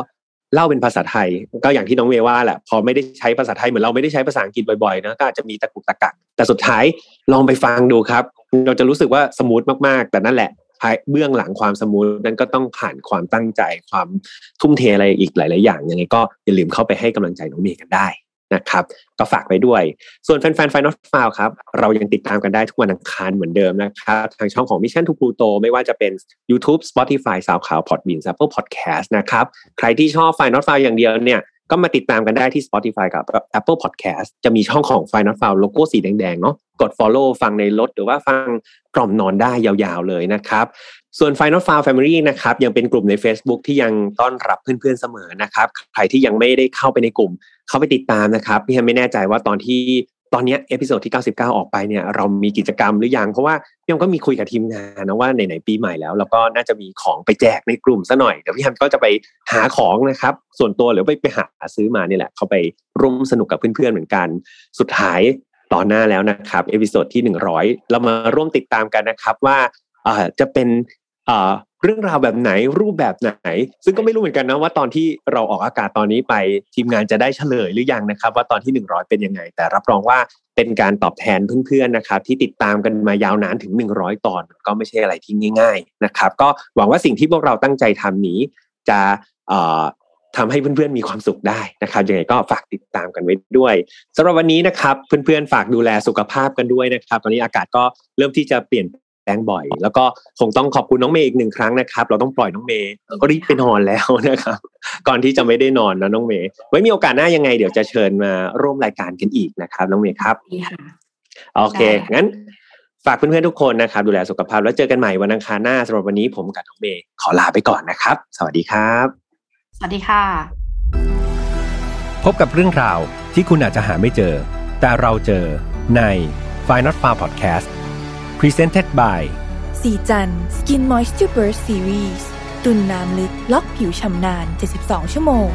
เล่าเป็นภาษาไทยก็อย่างที่น้องเมย์ว่าแหละพอไม่ได้ใช้ภาษาไทยเหมือนเราไม่ได้ใช้ภาษาอังกฤษบ่อยๆนะก็อาจจะมีตะกุกตะกักแต่สุดท้ายลองไปฟังดูครับเราจะรู้สึกว่าสมูทมากๆแต่นั่นแหละ เบื้องหลังความสมูทนั้นก็ต้องผ่านความตั้งใจความทุ่มเทอะไรอีกหลายๆอย่างยังไงก็อย่าลืมเข้าไปให้กำลังใจน้องเมย์กันได้นะครับก็ฝากไปด้วยส่วนแฟนๆ Find Not Far ครับเรายังติดตามกันได้ทุกวันอังคารเหมือนเดิมนะครับทางช่องของ Mission To Pluto ไม่ว่าจะเป็น YouTube Spotify SoundCloud Podbean Apple Podcast นะครับใครที่ชอบ Find Not Far อย่างเดียวเนี่ยก็มาติดตามกันได้ที่ Spotify กับ Apple Podcast จะมีช่องของ Find Not Far โลโก้สีแดงๆเนาะกด Follow ฟังในรถหรือว่าฟังกล่อมนอนได้ยาวๆเลยนะครับส่วน Find Not Far Family นะครับยังเป็นกลุ่มใน Facebook ที่ยังต้อนรับเพื่อนๆเสมอนะครับใครที่ยังไม่ได้เข้าไปในกลุ่มเข้าไปติดตามนะครับพี่ไม่แน่ใจว่าตอนที่ตอนนี้เอพิโซดที่เก้าสิบเก้าออกไปเนี่ยเรามีกิจกรรมหรือยังเพราะว่าพี่ก็มีคุยกับทีมงานนะว่าไหนๆปีใหม่แล้วแล้วก็น่าจะมีของไปแจกในกลุ่มซะหน่อยเดี๋ยวพี่ฮัมก็จะไปหาของนะครับส่วนตัวหรือไปไปหาซื้อมานี่แหละเข้าไปร่วมสนุกกับเพื่อนๆเหมือนกันสุดท้ายตอนหน้าแล้วนะครับเอพิโซดที่หนึ่งร้อยเรามาร่วมติดตามกันนะครับว่าเอ่อจะเป็นเอ่อเรื่องราวแบบไหนรูปแบบไหนซึ่งก็ไม่รู้เหมือนกันนะว่าตอนที่เราออกอากาศตอนนี้ไปทีมงานจะได้เฉลยหรือยังนะครับว่าตอนที่หนึ่งร้อยเป็นยังไงแต่รับรองว่าเป็นการตอบแทนเพื่อนๆนะครับที่ติดตามกันมายาวนานถึงหนึ่งร้อยตอนก็ไม่ใช่อะไรที่ง่ายๆนะครับก็หวังว่าสิ่งที่พวกเราตั้งใจทำนี้จะเอ่อทำให้เพื่อนๆมีความสุขได้นะครับยังไงก็ฝากติดตามกันไว้ด้วยสำหรับวันนี้นะครับเพื่อนๆฝากดูแลสุขภาพกันด้วยนะครับตอนนี้อากาศก็เริ่มที่จะเปลี่ยนแรงบ่อยแล้วก็คงต้องขอบคุณน้องเมย์อีกหนึ่งครั้งนะครับเราต้องปล่อยน้องเมย์ก็รีบไปนอนแล้วนะครับก่อนที่จะไม่ได้นอนนะน้องเมย์ไว้มีโอกาสหน้ายังไงเดี๋ยวจะเชิญมาร่วมรายการกันอีกนะครับน้องเมย์ครับโอเคงั้นฝากเพื่อนๆทุกคนนะครับดูแลสุขภาพแล้วเจอกันใหม่วันอังคารหน้าสำหรับวันนี้ผมกับน้องเมย์ขอลาไปก่อนนะครับสวัสดีครับสวัสดีค่ะพบกับเรื่องราวที่คุณอาจจะหาไม่เจอแต่เราเจอใน Find Not Far Podcast Presented by สีจัน Skin Moisture Burst Series ตุ่นน้ำลึกล็อกผิวชำนาน เจ็ดสิบสอง ชั่วโมง